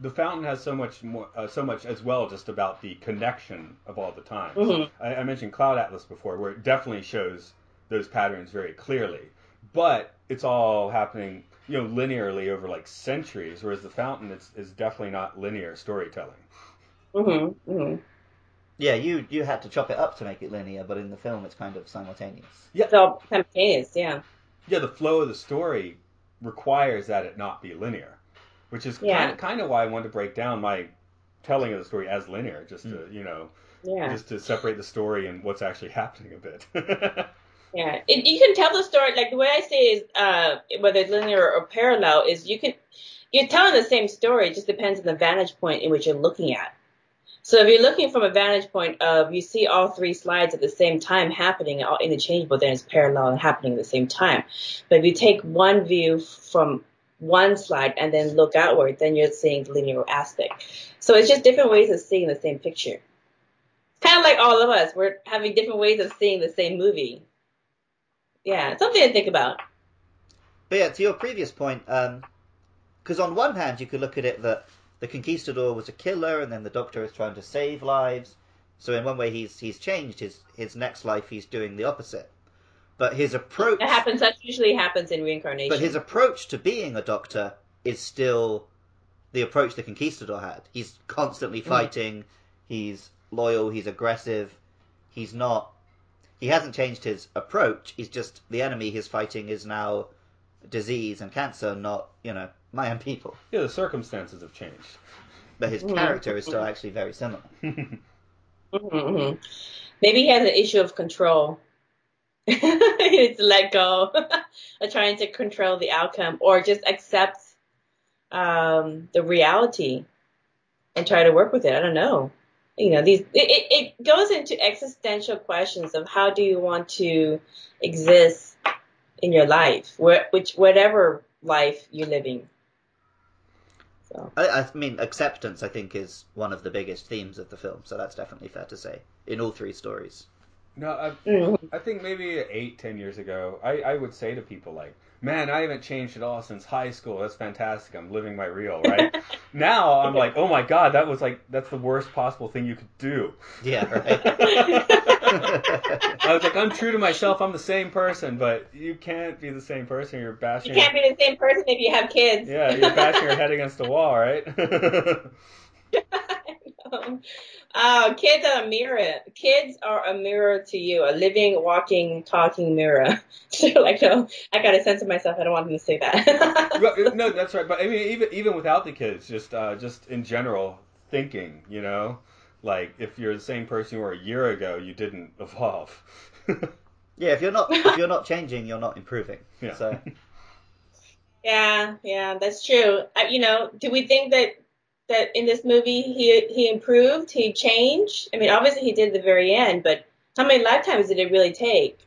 The Fountain has so much more, as well, just about the connection of all the times. Mm-hmm. I mentioned Cloud Atlas before, where it definitely shows those patterns very clearly. But it's all happening, linearly over centuries, whereas The Fountain is definitely not linear storytelling. Mm-hmm. Mm-hmm. Yeah, you had to chop it up to make it linear, but in the film it's kind of simultaneous. Yeah, so simultaneous, yeah. Yeah, the flow of the story requires that it not be linear, which is kind of why I wanted to break down my telling of the story as linear, just to just to separate the story and what's actually happening a bit. Yeah, you can tell the story, the way I say is, whether it's linear or parallel, is you're telling the same story, it just depends on the vantage point in which you're looking at. So if you're looking from a vantage point of, you see all three slides at the same time happening, all interchangeable, then it's parallel and happening at the same time. But if you take one view from one slide and then look outward, then you're seeing the linear aspect. So it's just different ways of seeing the same picture. It's kind of like all of us, we're having different ways of seeing the same movie. Yeah, something to think about. But yeah, to your previous point, because on one hand you could look at it that the conquistador was a killer, and then the doctor is trying to save lives. So in one way he's changed his next life. He's doing the opposite. But his approach that usually happens in reincarnation. But his approach to being a doctor is still the approach the conquistador had. He's constantly fighting. He's loyal. He's aggressive. He's not. He hasn't changed his approach. He's just the enemy he's fighting is now disease and cancer, not, Mayan people. Yeah, the circumstances have changed. But his character is still actually very similar. Maybe he has an issue of control. It's let go of trying to control the outcome, or just accept the reality and try to work with it. I don't know. It goes into existential questions of how do you want to exist in your life, whatever life you're living. So. I mean, acceptance, I think, is one of the biggest themes of the film, so that's definitely fair to say, in all three stories. No, I think maybe 8, 10 years ago, I would say to people, man, I haven't changed at all since high school. That's fantastic. I'm living my real, right? Now I'm like, oh my God, that was like, that's the worst possible thing you could do. Yeah, right. I was like, I'm true to myself. I'm the same person, but you can't be the same person. You're bashing. You can't be the same person if you have kids. Yeah, you're bashing your head against the wall, right? Oh, kids are a mirror. Kids are a mirror to you, a living, walking, talking mirror. So like, no, I gotta censor myself. I don't want them to say that. No, that's right. But I mean, even without the kids, just in general thinking, you know, like if you're the same person you were a year ago, you didn't evolve. Yeah, if you're not changing, you're not improving. Yeah. So. Yeah, that's true. Do we think that in this movie he improved, he changed? I mean, obviously he did at the very end, but how many lifetimes did it really take?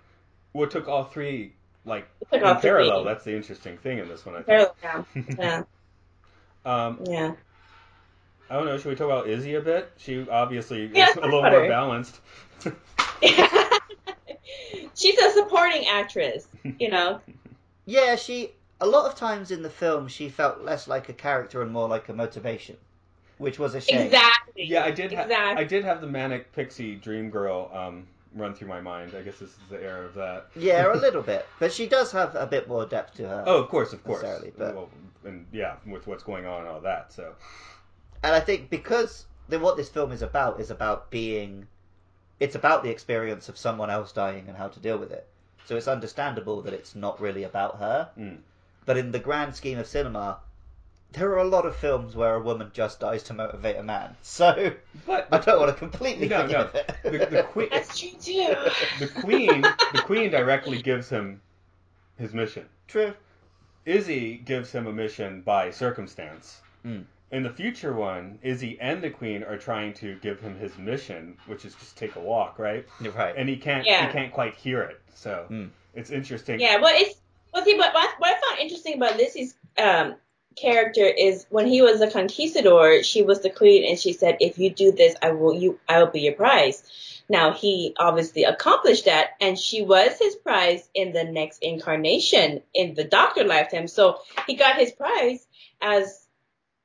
Well, it took all three, like, in parallel. That's the interesting thing in this one, I think. Parallel, yeah. Yeah. I don't know, should we talk about Izzy a bit? She obviously is a little more balanced. She's a supporting actress, you know. Yeah, a lot of times in the film, she felt less like a character and more like a motivation. Which was a shame. Exactly. Yeah, I did have the manic pixie dream girl run through my mind. I guess this is the era of that. Yeah, a little bit, but she does have a bit more depth to her. Oh, of course. But... Well, and yeah, with what's going on and all that. So, and I think because what this film is about being, it's about the experience of someone else dying and how to deal with it. So it's understandable that it's not really about her. Mm. But in the grand scheme of cinema, there are a lot of films where a woman just dies to motivate a man. So, I don't want to completely forgive it. The Queen, that's true too. The Queen directly gives him his mission. True. Izzy gives him a mission by circumstance. Mm. In the future one, Izzy and the Queen are trying to give him his mission, which is just take a walk, right? Right. And he can't quite hear it. So, It's interesting. Yeah, well, what I found interesting about Lizzy's character is when he was a conquistador, she was the queen, and she said, "If you do this, I will be your prize." Now he obviously accomplished that, and she was his prize in the next incarnation in the Doctor lifetime. So he got his prize as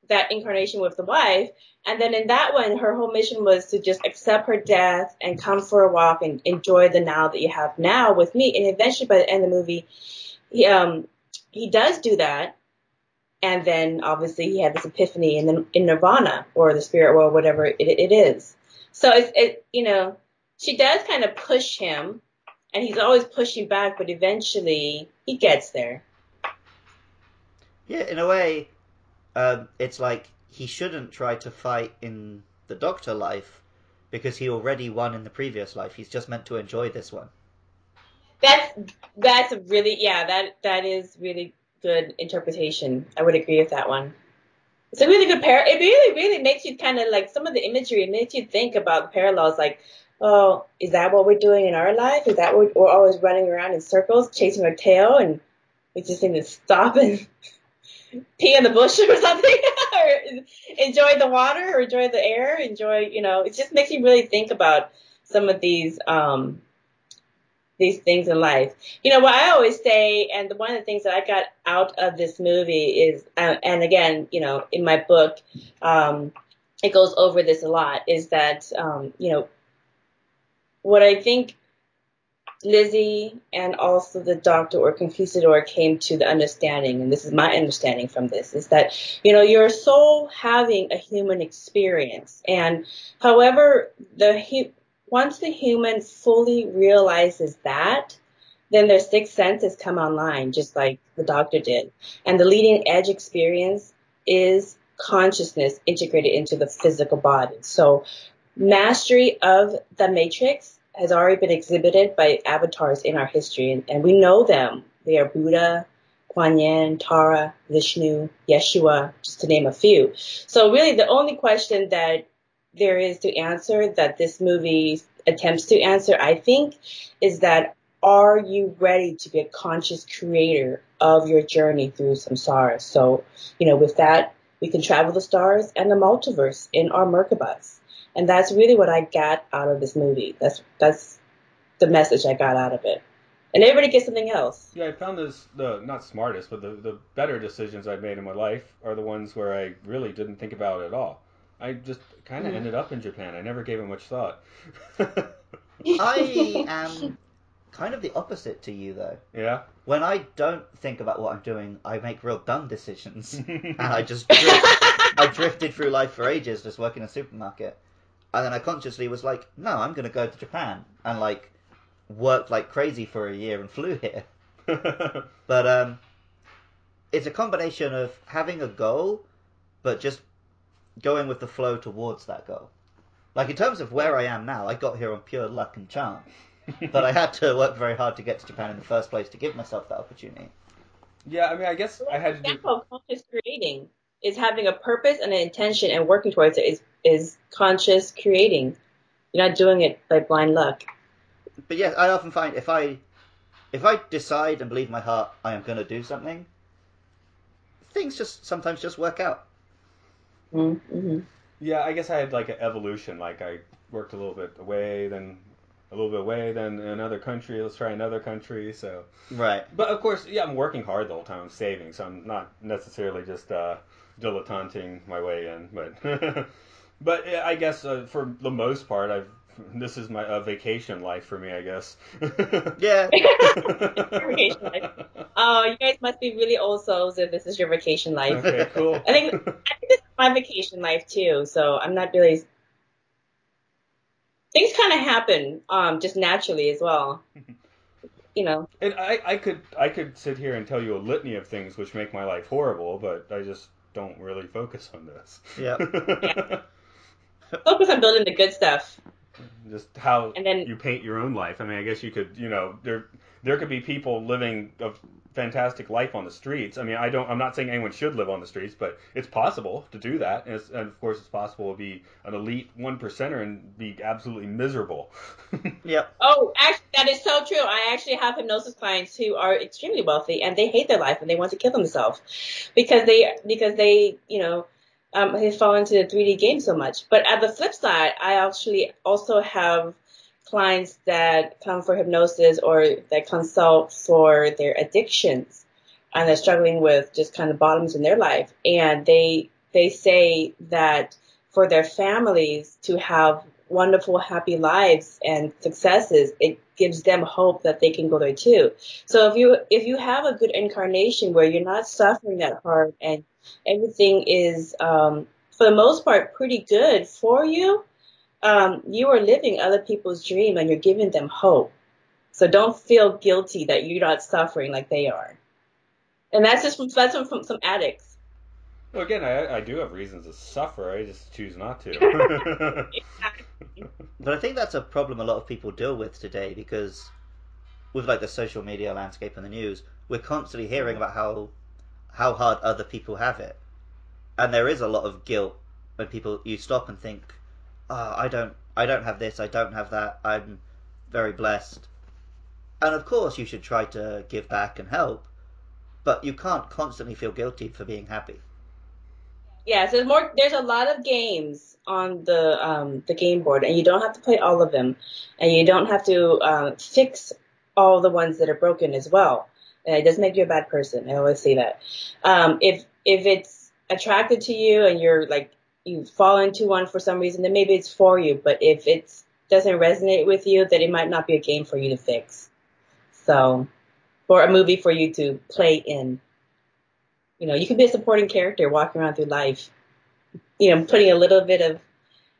that incarnation with the wife, and then in that one, her whole mission was to just accept her death and come for a walk and enjoy the now that you have now with me. And eventually, by the end of the movie, he does do that, and then obviously he had this epiphany in Nirvana or the spirit world, whatever it is. So it's she does kind of push him, and he's always pushing back, but eventually he gets there. Yeah, in a way, it's like he shouldn't try to fight in the Doctor life because he already won in the previous life. He's just meant to enjoy this one. That's really, yeah, that is really good interpretation. I would agree with that one. It's a really good parallel. It really, really makes you kind of like some of the imagery, it makes you think about parallels like, oh, is that what we're doing in our life? Is that what we're always running around in circles, chasing our tail, and we just need to stop and pee in the bush or something? Or enjoy the water or enjoy the air, it just makes you really think about some of these things in life. You know, what I always say, and one of the things that I got out of this movie is, and again, you know, in my book, it goes over this a lot, is that, you know, what I think Lizzie and also the Doctor or Conquistador came to the understanding, and this is my understanding from this, is that, you know, you're soul having a human experience. And however, once the human fully realizes that, then their sixth sense has come online, just like the Doctor did. And the leading edge experience is consciousness integrated into the physical body. So mastery of the matrix has already been exhibited by avatars in our history, and we know them. They are Buddha, Kuan Yin, Tara, Vishnu, Yeshua, just to name a few. So really the only question that there is to answer, that this movie attempts to answer, I think, is that, are you ready to be a conscious creator of your journey through samsara? So, you know, with that, we can travel the stars and the multiverse in our Merkabas. And that's really what I got out of this movie. That's the message I got out of it. And everybody gets something else. Yeah, I found this, the not smartest, but the better decisions I've made in my life are the ones where I really didn't think about it at all. I just kind of ended up in Japan. I never gave it much thought. I am kind of the opposite to you, though. Yeah? When I don't think about what I'm doing, I make real dumb decisions. And I just I drifted through life for ages just working in a supermarket. And then I consciously was like, no, I'm going to go to Japan. And, like, worked like crazy for a year and flew here. But it's a combination of having a goal, but just going with the flow towards that goal. Like, in terms of where I am now, I got here on pure luck and chance. But I had to work very hard to get to Japan in the first place to give myself that opportunity. Yeah, I mean, I guess I had to do... That's how conscious creating is. Having a purpose and an intention and working towards it is conscious creating. You're not doing it by blind luck. But yes, I often find if I decide and believe in my heart I am going to do something, things just sometimes just work out. Mm-hmm. Yeah, I guess I had like an evolution. Like I worked a little bit away, then a little bit away, then another country. Let's try another country. So right. But of course, yeah, I'm working hard the whole time. I'm saving, so I'm not necessarily just dilettanting my way in. But but I guess for the most part, this is my vacation life for me, I guess. Yeah. Vacation life. Oh, you guys must be really old souls if this is your vacation life. Okay, cool. I think this is my vacation life too, so I'm not really... Things kind of happen just naturally as well. You know. And I could sit here and tell you a litany of things which make my life horrible, but I just don't really focus on this. Yeah. Yeah. Focus on building the good stuff. Just how you paint your own life. I mean, I guess you could, you know, there could be people living a fantastic life on the streets. I mean, I'm not saying anyone should live on the streets, but it's possible to do that. And of course, it's possible to be an elite 1%er and be absolutely miserable. Yep. Oh, actually, that is so true. I actually have hypnosis clients who are extremely wealthy and they hate their life and they want to kill themselves because they, you know, he's fallen into the 3D game so much. But at the flip side, I actually also have clients that come for hypnosis or that consult for their addictions, and they're struggling with just kind of bottoms in their life. And they say that for their families to have wonderful, happy lives and successes, it gives them hope that they can go there too. So if you have a good incarnation where you're not suffering that hard and everything is, for the most part, pretty good for you, you are living other people's dream and you're giving them hope. So don't feel guilty that you're not suffering like they are. And that's from some addicts. Well, again, I do have reasons to suffer. I just choose not to. But I think that's a problem a lot of people deal with today, because with like the social media landscape and the news, we're constantly hearing about how hard other people have it. And there is a lot of guilt when you stop and think, I don't have this, I don't have that, I'm very blessed. And of course you should try to give back and help, but you can't constantly feel guilty for being happy. Yeah, so there's a lot of games on the game board, and you don't have to play all of them, and you don't have to fix all the ones that are broken as well. And it doesn't make you a bad person. I always say that. If it's attracted to you and you're like, you fall into one for some reason, then maybe it's for you. But if it doesn't resonate with you, then it might not be a game for you to fix. So, or a movie for you to play in. You know, you can be a supporting character walking around through life. You know, putting a little bit of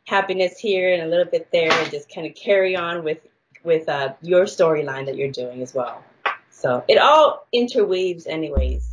happiness here and a little bit there, and just kind of carry on with your storyline that you're doing as well. So it all interweaves anyways.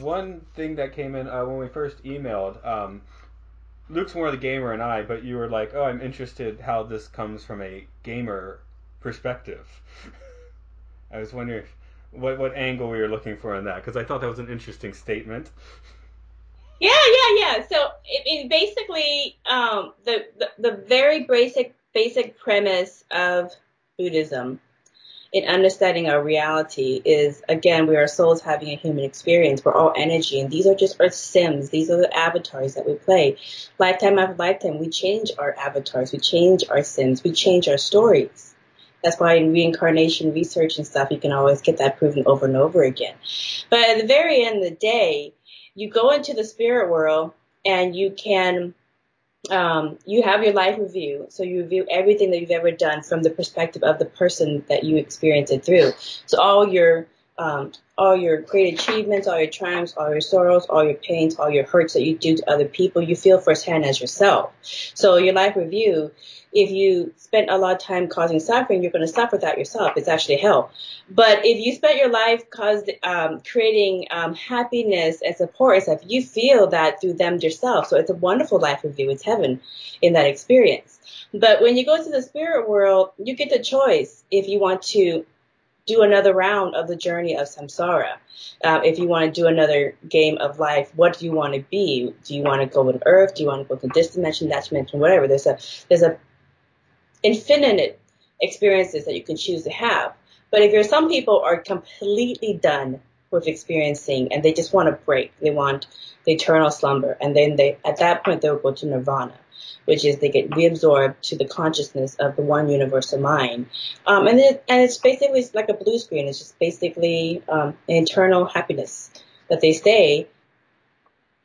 one thing that came in when we first emailed, Luke's more the gamer and I, but you were like, oh, I'm interested how this comes from a gamer perspective. I was wondering what angle we were looking for in that, because I thought that was an interesting statement. Yeah. So it basically, the very basic premise of Buddhism in understanding our reality is, again, we are souls having a human experience. We're all energy, and these are just our sims. These are the avatars that we play. Lifetime after lifetime, we change our avatars, we change our sims, we change our stories. That's why in reincarnation research and stuff, you can always get that proven over and over again. But at the very end of the day, you go into the spirit world and you can, you have your life review. So you review everything that you've ever done from the perspective of the person that you experience it through. So all your great achievements, all your triumphs, all your sorrows, all your pains, all your hurts that you do to other people, you feel firsthand as yourself. So your life review, if you spent a lot of time causing suffering, you're going to suffer that yourself. It's actually hell. But if you spent your life creating happiness and support and stuff, you feel that through them yourself. So it's a wonderful life review. It's heaven in that experience. But when you go to the spirit world, you get the choice if you want to do another round of the journey of samsara. If you want to do another game of life, what do you want to be? Do you want to go with earth? Do you want to go to this dimension, that dimension, whatever? There's infinite experiences that you can choose to have. But if some people are completely done with experiencing and they just want a break, they want the eternal slumber, and then at that point they'll go to nirvana, which is they get reabsorbed to the consciousness of the one universal mind. And it's basically like a blue screen. It's just basically an eternal happiness that they stay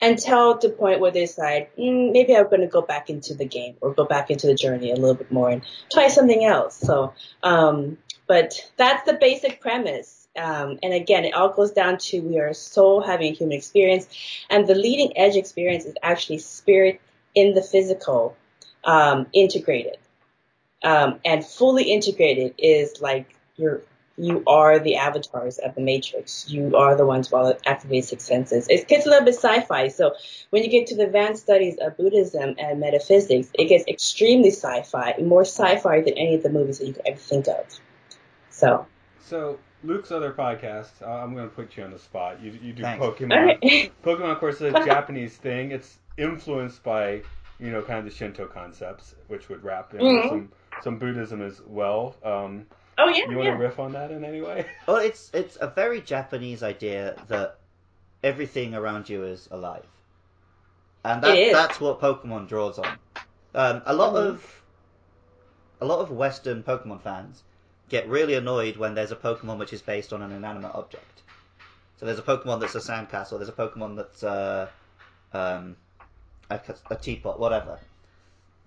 until the point where they decide, maybe I'm going to go back into the game or go back into the journey a little bit more and try something else. So, but that's the basic premise. And again, it all goes down to we are soul having a human experience. And the leading edge experience is actually spirit in the physical, integrated. And fully integrated is like you are the avatars of the matrix. You are the ones who activate six senses. It gets a little bit sci-fi. So when you get to the advanced studies of Buddhism and metaphysics, it gets extremely sci-fi, more sci-fi than any of the movies that you could ever think of. So Luke's other podcast, I'm going to put you on the spot. You do Thanks. Pokemon. Right. Pokemon, of course, is a Japanese thing. It's influenced by, kind of the Shinto concepts, which would wrap in some Buddhism as well. Oh, yeah. You want to riff on that in any way? Well, it's a very Japanese idea that everything around you is alive. And that's what Pokemon draws on. A lot of Western Pokemon fans get really annoyed when there's a Pokemon which is based on an inanimate object. So there's a Pokemon that's a sandcastle, there's a Pokemon that's a teapot, whatever.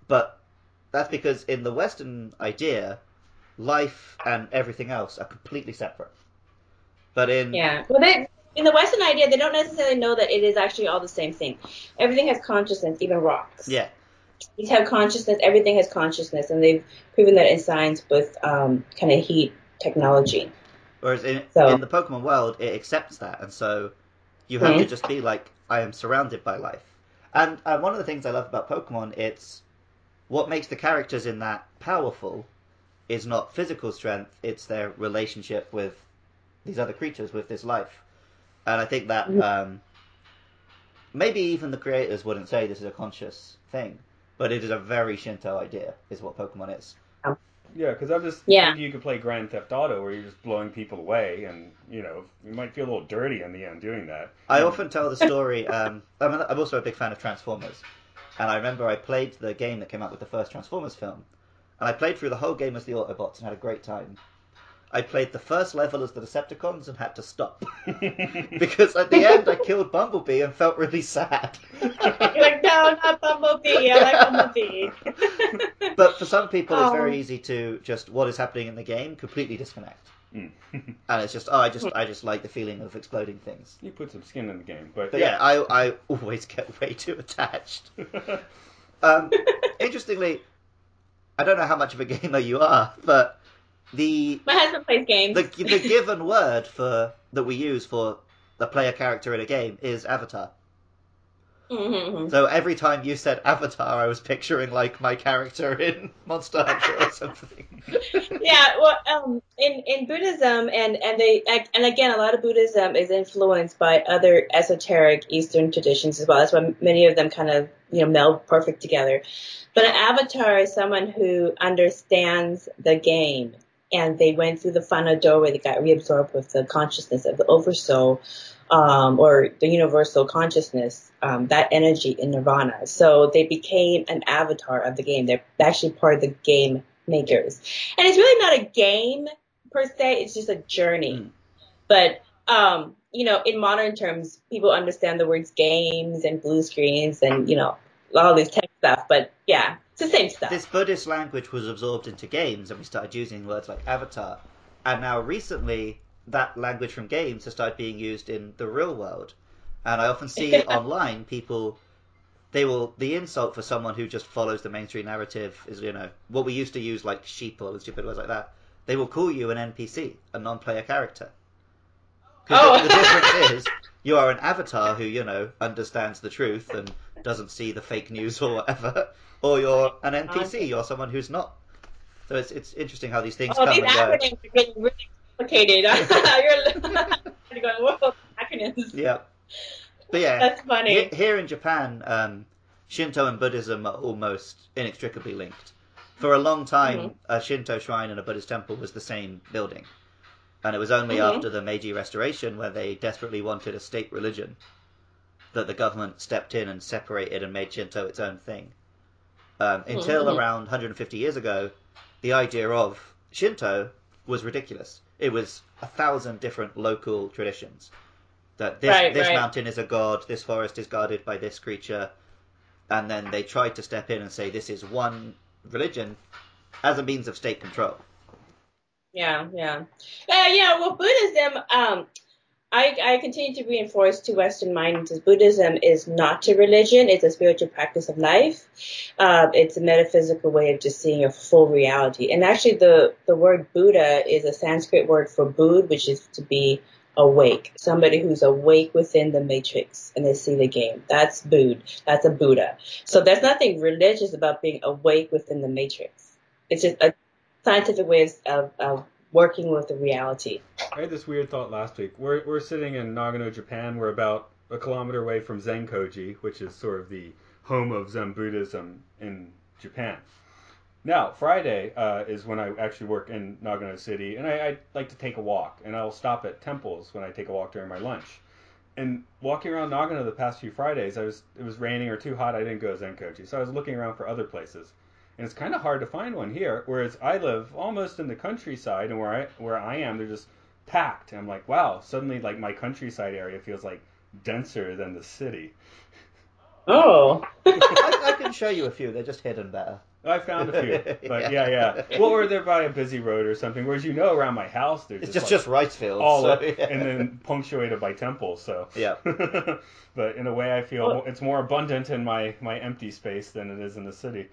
But that's because in the Western idea, life and everything else are completely separate. But in the Western idea, they don't necessarily know that it is actually all the same thing. Everything has consciousness, even rocks. Yeah. These have consciousness. Everything has consciousness, and they've proven that in science with kind of heat technology. Whereas in the Pokemon world, it accepts that, and so you have to just be like, I am surrounded by life. And one of the things I love about Pokemon, it's what makes the characters in that powerful is not physical strength, it's their relationship with these other creatures, with this life. And I think that maybe even the creators wouldn't say this is a conscious thing, but it is a very Shinto idea, is what Pokemon is. Yeah, because I'm just thinking you could play Grand Theft Auto where you're just blowing people away, and, you might feel a little dirty in the end doing that. I often tell the story, I'm also a big fan of Transformers, and I remember I played the game that came out with the first Transformers film, and I played through the whole game as the Autobots and had a great time. I played the first level as the Decepticons and had to stop. Because at the end I killed Bumblebee and felt really sad. You're like, no, not Bumblebee, I like Bumblebee. But for some people it's very easy to just, what is happening in the game, completely disconnect. And it's just, I just like the feeling of exploding things. You put some skin in the game. But yeah, I always get way too attached. Interestingly, I don't know how much of a gamer you are, but my husband plays games. The given word that we use for the player character in a game is Avatar. Mm-hmm. So every time you said Avatar, I was picturing, like, my character in Monster Hunter or something. Yeah, well, in Buddhism, and again, a lot of Buddhism is influenced by other esoteric Eastern traditions as well. That's why many of them kind of, you know, meld perfect together. But an avatar is someone who understands the game, and they went through the Fana doorway. They got reabsorbed with the consciousness of the Oversoul, or the universal consciousness, that energy in Nirvana. So they became an avatar of the game. They're actually part of the game makers. And it's really not a game per se. It's just a journey. But, you know, in modern terms, people understand the words games and blue screens and, you know, all this tech stuff. But, yeah, it's the same stuff. This Buddhist language was absorbed into games, and we started using words like avatar. And now recently, that language from games has started being used in the real world. And I often see online people, the insult for someone who just follows the mainstream narrative is, you know, what we used to use like sheeple and stupid words like that. They will call you an NPC, a non-player character. Oh. The difference is you are an avatar who, you know, understands the truth and doesn't see the fake news or whatever, or you're an NPC, you're someone who's not. So it's interesting how these things come and go. Oh, these acronyms are getting really complicated. You're going, whoa, acronyms. Yeah. But yeah, that's funny. Here in Japan, Shinto and Buddhism are almost inextricably linked. For a long time, a Shinto shrine and a Buddhist temple was the same building. And it was only after the Meiji Restoration, where they desperately wanted a state religion, that the government stepped in and separated and made Shinto its own thing. Until around 150 years ago, the idea of Shinto was ridiculous. It was 1,000 different local traditions. That this mountain is a god, this forest is guarded by this creature. And then they tried to step in and say this is one religion as a means of state control. Yeah. Well, Buddhism, I continue to reinforce to Western minds that Buddhism is not a religion. It's a spiritual practice of life. It's a metaphysical way of just seeing a full reality. And actually, the word Buddha is a Sanskrit word for Buddh, which is to be awake. Somebody who's awake within the matrix and they see the game. That's Buddh. That's a Buddha. So there's nothing religious about being awake within the matrix. It's just a scientific ways of working with the reality. I had this weird thought last week. We're sitting in Nagano, Japan. We're about a kilometer away from Zenkoji, which is sort of the home of Zen Buddhism in Japan. Now, Friday is when I actually work in Nagano City, and I like to take a walk, and I'll stop at temples when I take a walk during my lunch. And walking around Nagano the past few Fridays, it was raining or too hot, I didn't go to Zenkoji, so I was looking around for other places. And it's kind of hard to find one here, whereas I live almost in the countryside, and where I am, they're just packed. And I'm like, wow, suddenly like my countryside area feels like denser than the city. Oh. I can show you a few. They're just hidden better. I found a few. But yeah. Well, or they're by a busy road or something, whereas you know around my house, there's just rice fields. All so, up, and then punctuated by temples. So yeah. But in a way, I feel it's more abundant in my empty space than it is in the city.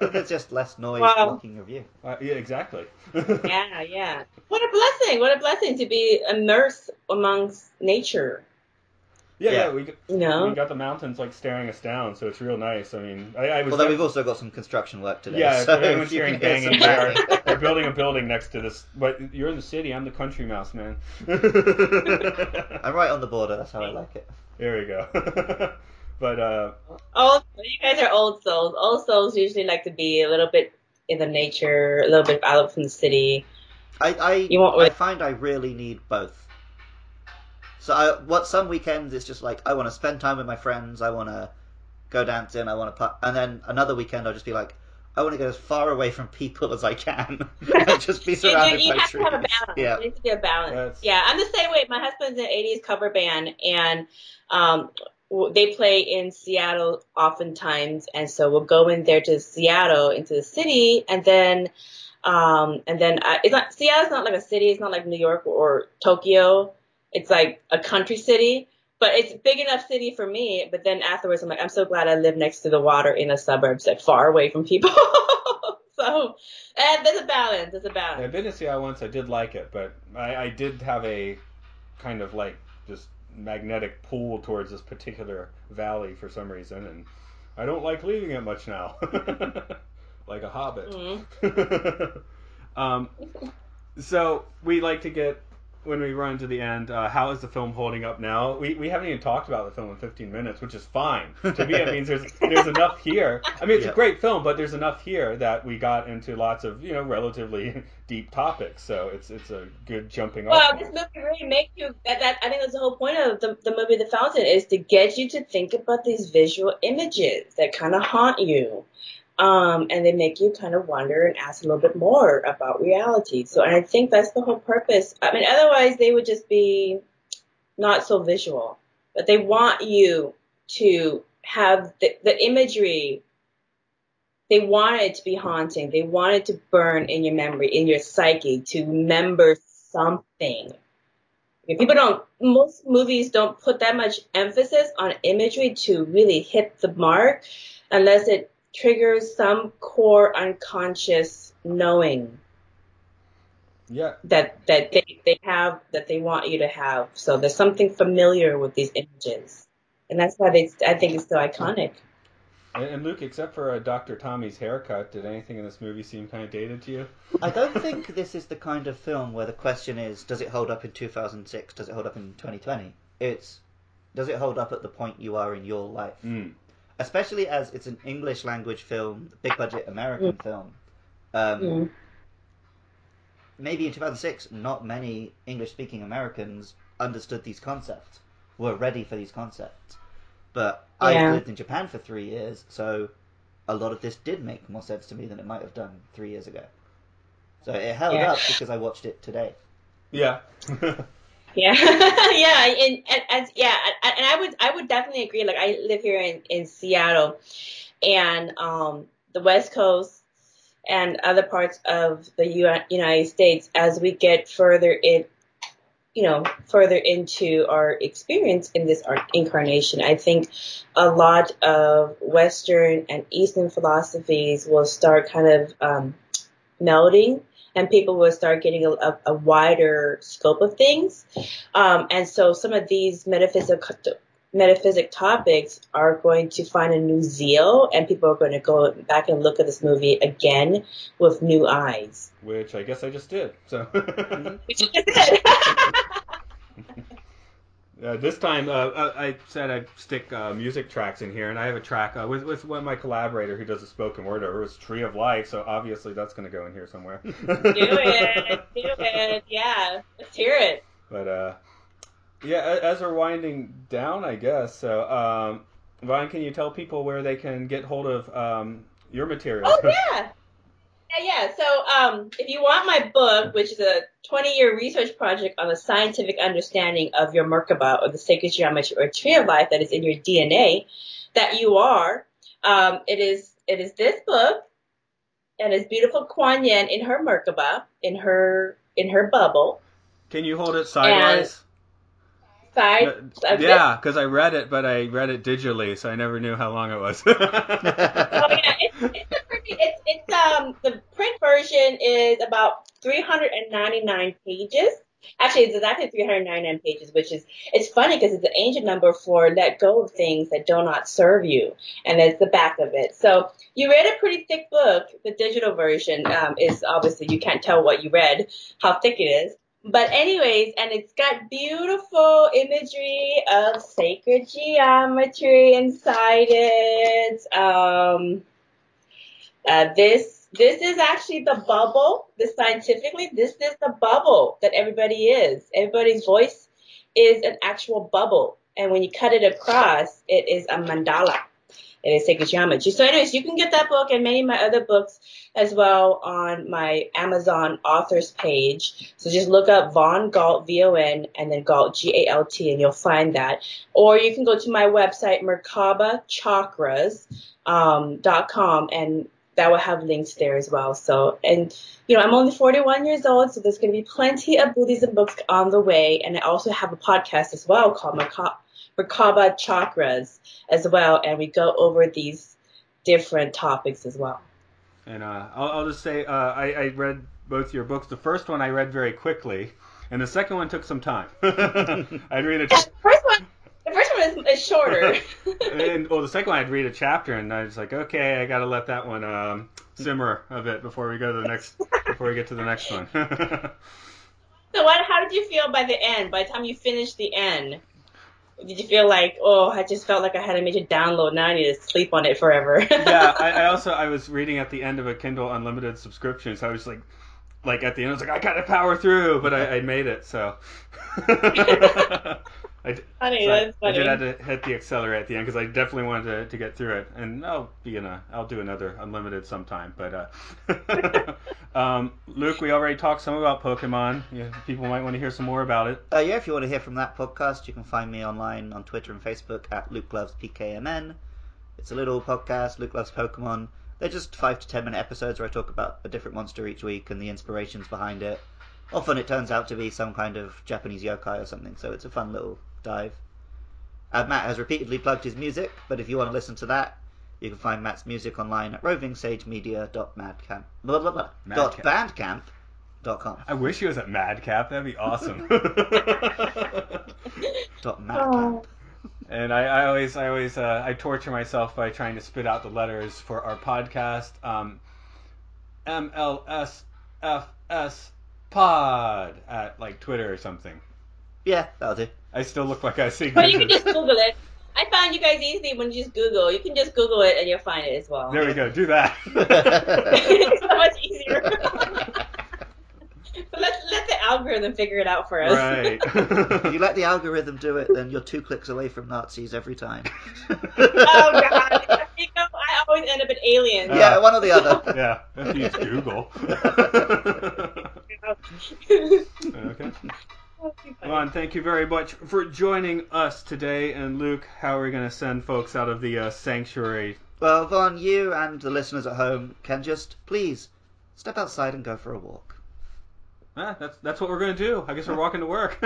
There's just less noise blocking your view. Yeah, exactly. Yeah. What a blessing! What a blessing to be immersed amongst nature. Yeah, we got the mountains like staring us down, so it's real nice. I mean, I was. Although we've also got some construction work today. Yeah, so everyone's hearing banging. They're building a building next to this. But you're in the city. I'm the country mouse, man. I'm right on the border. That's how I like it. There we go. But you guys are old souls. Old souls usually like to be a little bit in the nature, a little bit out from the city. I find I really need both. So some weekends it's just like, I want to spend time with my friends, I want to go dancing, I want to park, and then another weekend I'll just be like, I want to get as far away from people as I can, and just be surrounded by trees. You have to have a balance. Yeah. There needs to be a balance. Yeah, I'm the same way. My husband's an 80s cover band, and they play in Seattle oftentimes, and so we'll go in there to Seattle, into the city, and then... Seattle's not like a city, it's not like New York or Tokyo. It's like a country city, but it's a big enough city for me. But then afterwards, I'm like, I'm so glad I live next to the water in a suburb, like far away from people. So, and there's a balance. I've been to Seattle once. I did like it, but I did have a kind of like just magnetic pull towards this particular valley for some reason, and I don't like leaving it much now. Like a hobbit. Mm. So we like to get, when we run to the end, how is the film holding up now? We haven't even talked about the film in 15 minutes, which is fine. To me, it means there's enough here. I mean, it's a great film, but there's enough here that we got into lots of, you know, relatively deep topics. So it's a good jumping off. Well, this movie really makes you, I think that's the whole point of the movie The Fountain, is to get you to think about these visual images that kind of haunt you. And they make you kind of wonder and ask a little bit more about reality. So, and I think that's the whole purpose. I mean, otherwise they would just be not so visual. But they want you to have the imagery. They want it to be haunting. They want it to burn in your memory, in your psyche, to remember something. People don't, most movies don't put that much emphasis on imagery to really hit the mark unless it triggers some core unconscious knowing. Yeah. That they have, that they want you to have. So there's something familiar with these images, and that's why I think it's so iconic. And Luke, except for Dr. Tommy's haircut, did anything in this movie seem kind of dated to you? I don't think this is the kind of film where the question is, does it hold up in 2006? Does it hold up in 2020? It's, does it hold up at the point you are in your life? Mm. Especially as it's an English language film, big budget American film. Maybe in 2006, not many English speaking Americans understood these concepts, were ready for these concepts. But I lived in Japan for 3 years, so a lot of this did make more sense to me than it might have done 3 years ago. So it held up because I watched it today. Yeah. Yeah, yeah, and I would definitely agree. Like, I live here in Seattle, and the West Coast and other parts of the United States. As we get further into our experience in this incarnation, I think a lot of Western and Eastern philosophies will start kind of melding. And people will start getting a wider scope of things. And so some of these metaphysic topics are going to find a new zeal, and people are going to go back and look at this movie again with new eyes. Which I guess I just did. So. Which you just did. This time, I said I'd stick music tracks in here, and I have a track with one of my collaborator who does a spoken word over. It's Tree of Life, so obviously that's going to go in here somewhere. Do it, do it, yeah. Let's hear it. But, as we're winding down, I guess, so, Vaughn, can you tell people where they can get hold of your material? Oh, yeah. Yeah, so if you want my book, which is a 20-year research project on the scientific understanding of your Merkaba, or the sacred geometry, or tree of life that is in your DNA, that you are, it is this book, and it's beautiful Kuan Yin in her Merkaba, in her bubble. Can you hold it sideways? Yeah, because I read it digitally, so I never knew how long it was. Oh yeah, it's the print version is about 399 pages. Actually, it's exactly 399 pages, which is, it's funny because it's an ancient number for let go of things that do not serve you, and that's the back of it. So you read a pretty thick book. The digital version is obviously you can't tell what you read, how thick it is. But anyways, and it's got beautiful imagery of sacred geometry inside it. This is actually the bubble. This scientifically, this is the bubble that everybody is. Everybody's voice is an actual bubble. And when you cut it across, it is a mandala. It is sacred geometry. So anyways, you can get that book and many of my other books as well on my Amazon authors page. So just look up Von Galt, V-O-N, and then Galt, G-A-L-T, and you'll find that. Or you can go to my website, MerkabaChakras.com, and that will have links there as well. So, and, you know, I'm only 41 years old, so there's going to be plenty of Buddhism books on the way. And I also have a podcast as well called Merkaba Chakras as well, and we go over these different topics as well. And I'll just say I read both your books. The first one I read very quickly, and the second one took some time. I'd read it. Yeah, the first one bit shorter. And, well, the second one, I'd read a chapter, and I was like, okay, I got to let that one simmer a bit before we go to the next, before we get to the next one. So, how did you feel by the end? By the time you finished the end, did you feel like, oh, I just felt like I had a major download. Now I need to sleep on it forever. Yeah, I was reading at the end of a Kindle Unlimited subscription, so I was like at the end, I was like, I gotta power through, but I made it. So. I did have to hit the accelerator at the end because I definitely wanted to get through it, and I'll do another Unlimited sometime. But Luke, we already talked some about Pokemon. Yeah, people might want to hear some more about it. Yeah, if you want to hear from that podcast, you can find me online on Twitter and Facebook at Luke Loves PKMN. It's a little podcast, Luke Loves Pokemon. They're just 5 to 10 minute episodes where I talk about a different monster each week and the inspirations behind it. Often it turns out to be some kind of Japanese yokai or something, so it's a fun little dive. Matt has repeatedly plugged his music, but if you want to listen to that, you can find Matt's music online at rovingsagemedia.bandcamp.com. I wish he was at Madcap. That'd be awesome. Madcap. And I always torture myself by trying to spit out the letters for our podcast. MLSFspod at like Twitter or something. Yeah, that'll do. I still look like I see. But you can just Google it. I found you guys easy when you just Google. You can just Google it and you'll find it as well. There we go. Do that. It's so much easier. But let the algorithm figure it out for us. Right. If you let the algorithm do it, then you're 2 clicks away from Nazis every time. Oh, God. You know, I always end up at aliens. Yeah, one or the other. Yeah, if you use Google. Okay. Ron, thank you very much for joining us today. And Luke, how are we going to send folks out of the sanctuary? Well, Von, you and the listeners at home can just please step outside and go for a walk. That's what we're going to do. I guess we're walking to work.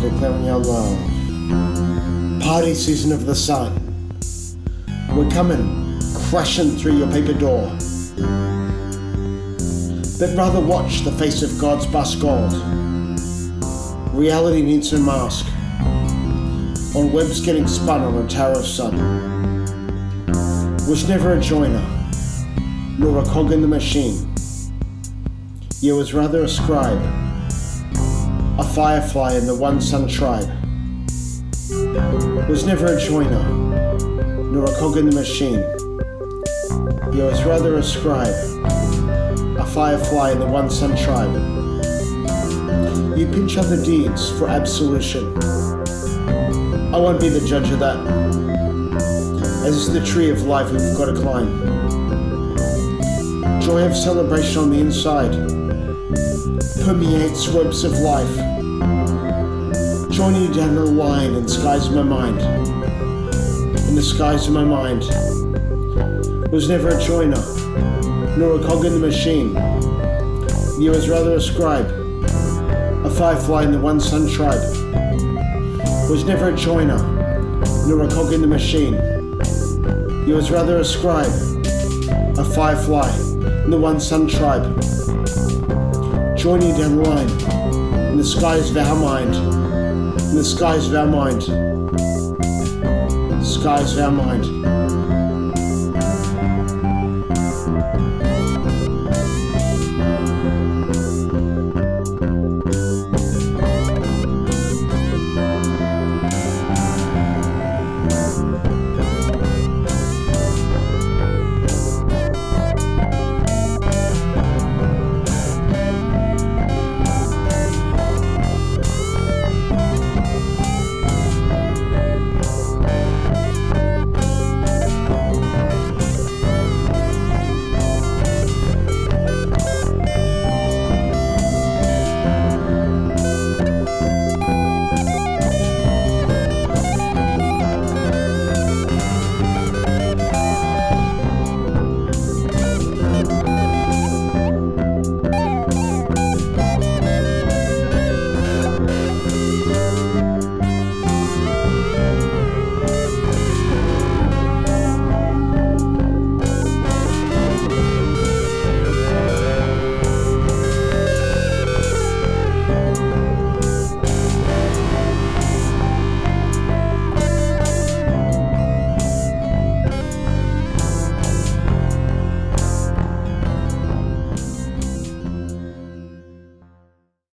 Declaring your love. Party season of the sun. We're coming, crashing through your paper door. They'd rather watch the face of God's bus gold. Reality needs a mask. On webs getting spun on a tariff sun. Was never a joiner, nor a cog in the machine. You was rather a scribe. A firefly in the One Sun tribe. Was never a joiner, nor a cog in the machine. You was rather a scribe, a firefly in the One Sun tribe. You pinch other deeds for absolution. I won't be the judge of that. As is the tree of life we've got to climb. Joy of celebration on the inside. Permeates webs of life. Join you down the line in skies of my mind. In the skies of my mind. Was never a joiner, nor a cog in the machine. You was rather a scribe, a firefly in the One Sun tribe. Was never a joiner, nor a cog in the machine. He was rather a scribe, a firefly in the One Sun tribe. Journey down the line, in the skies of our mind, in the skies of our mind, skies of our mind.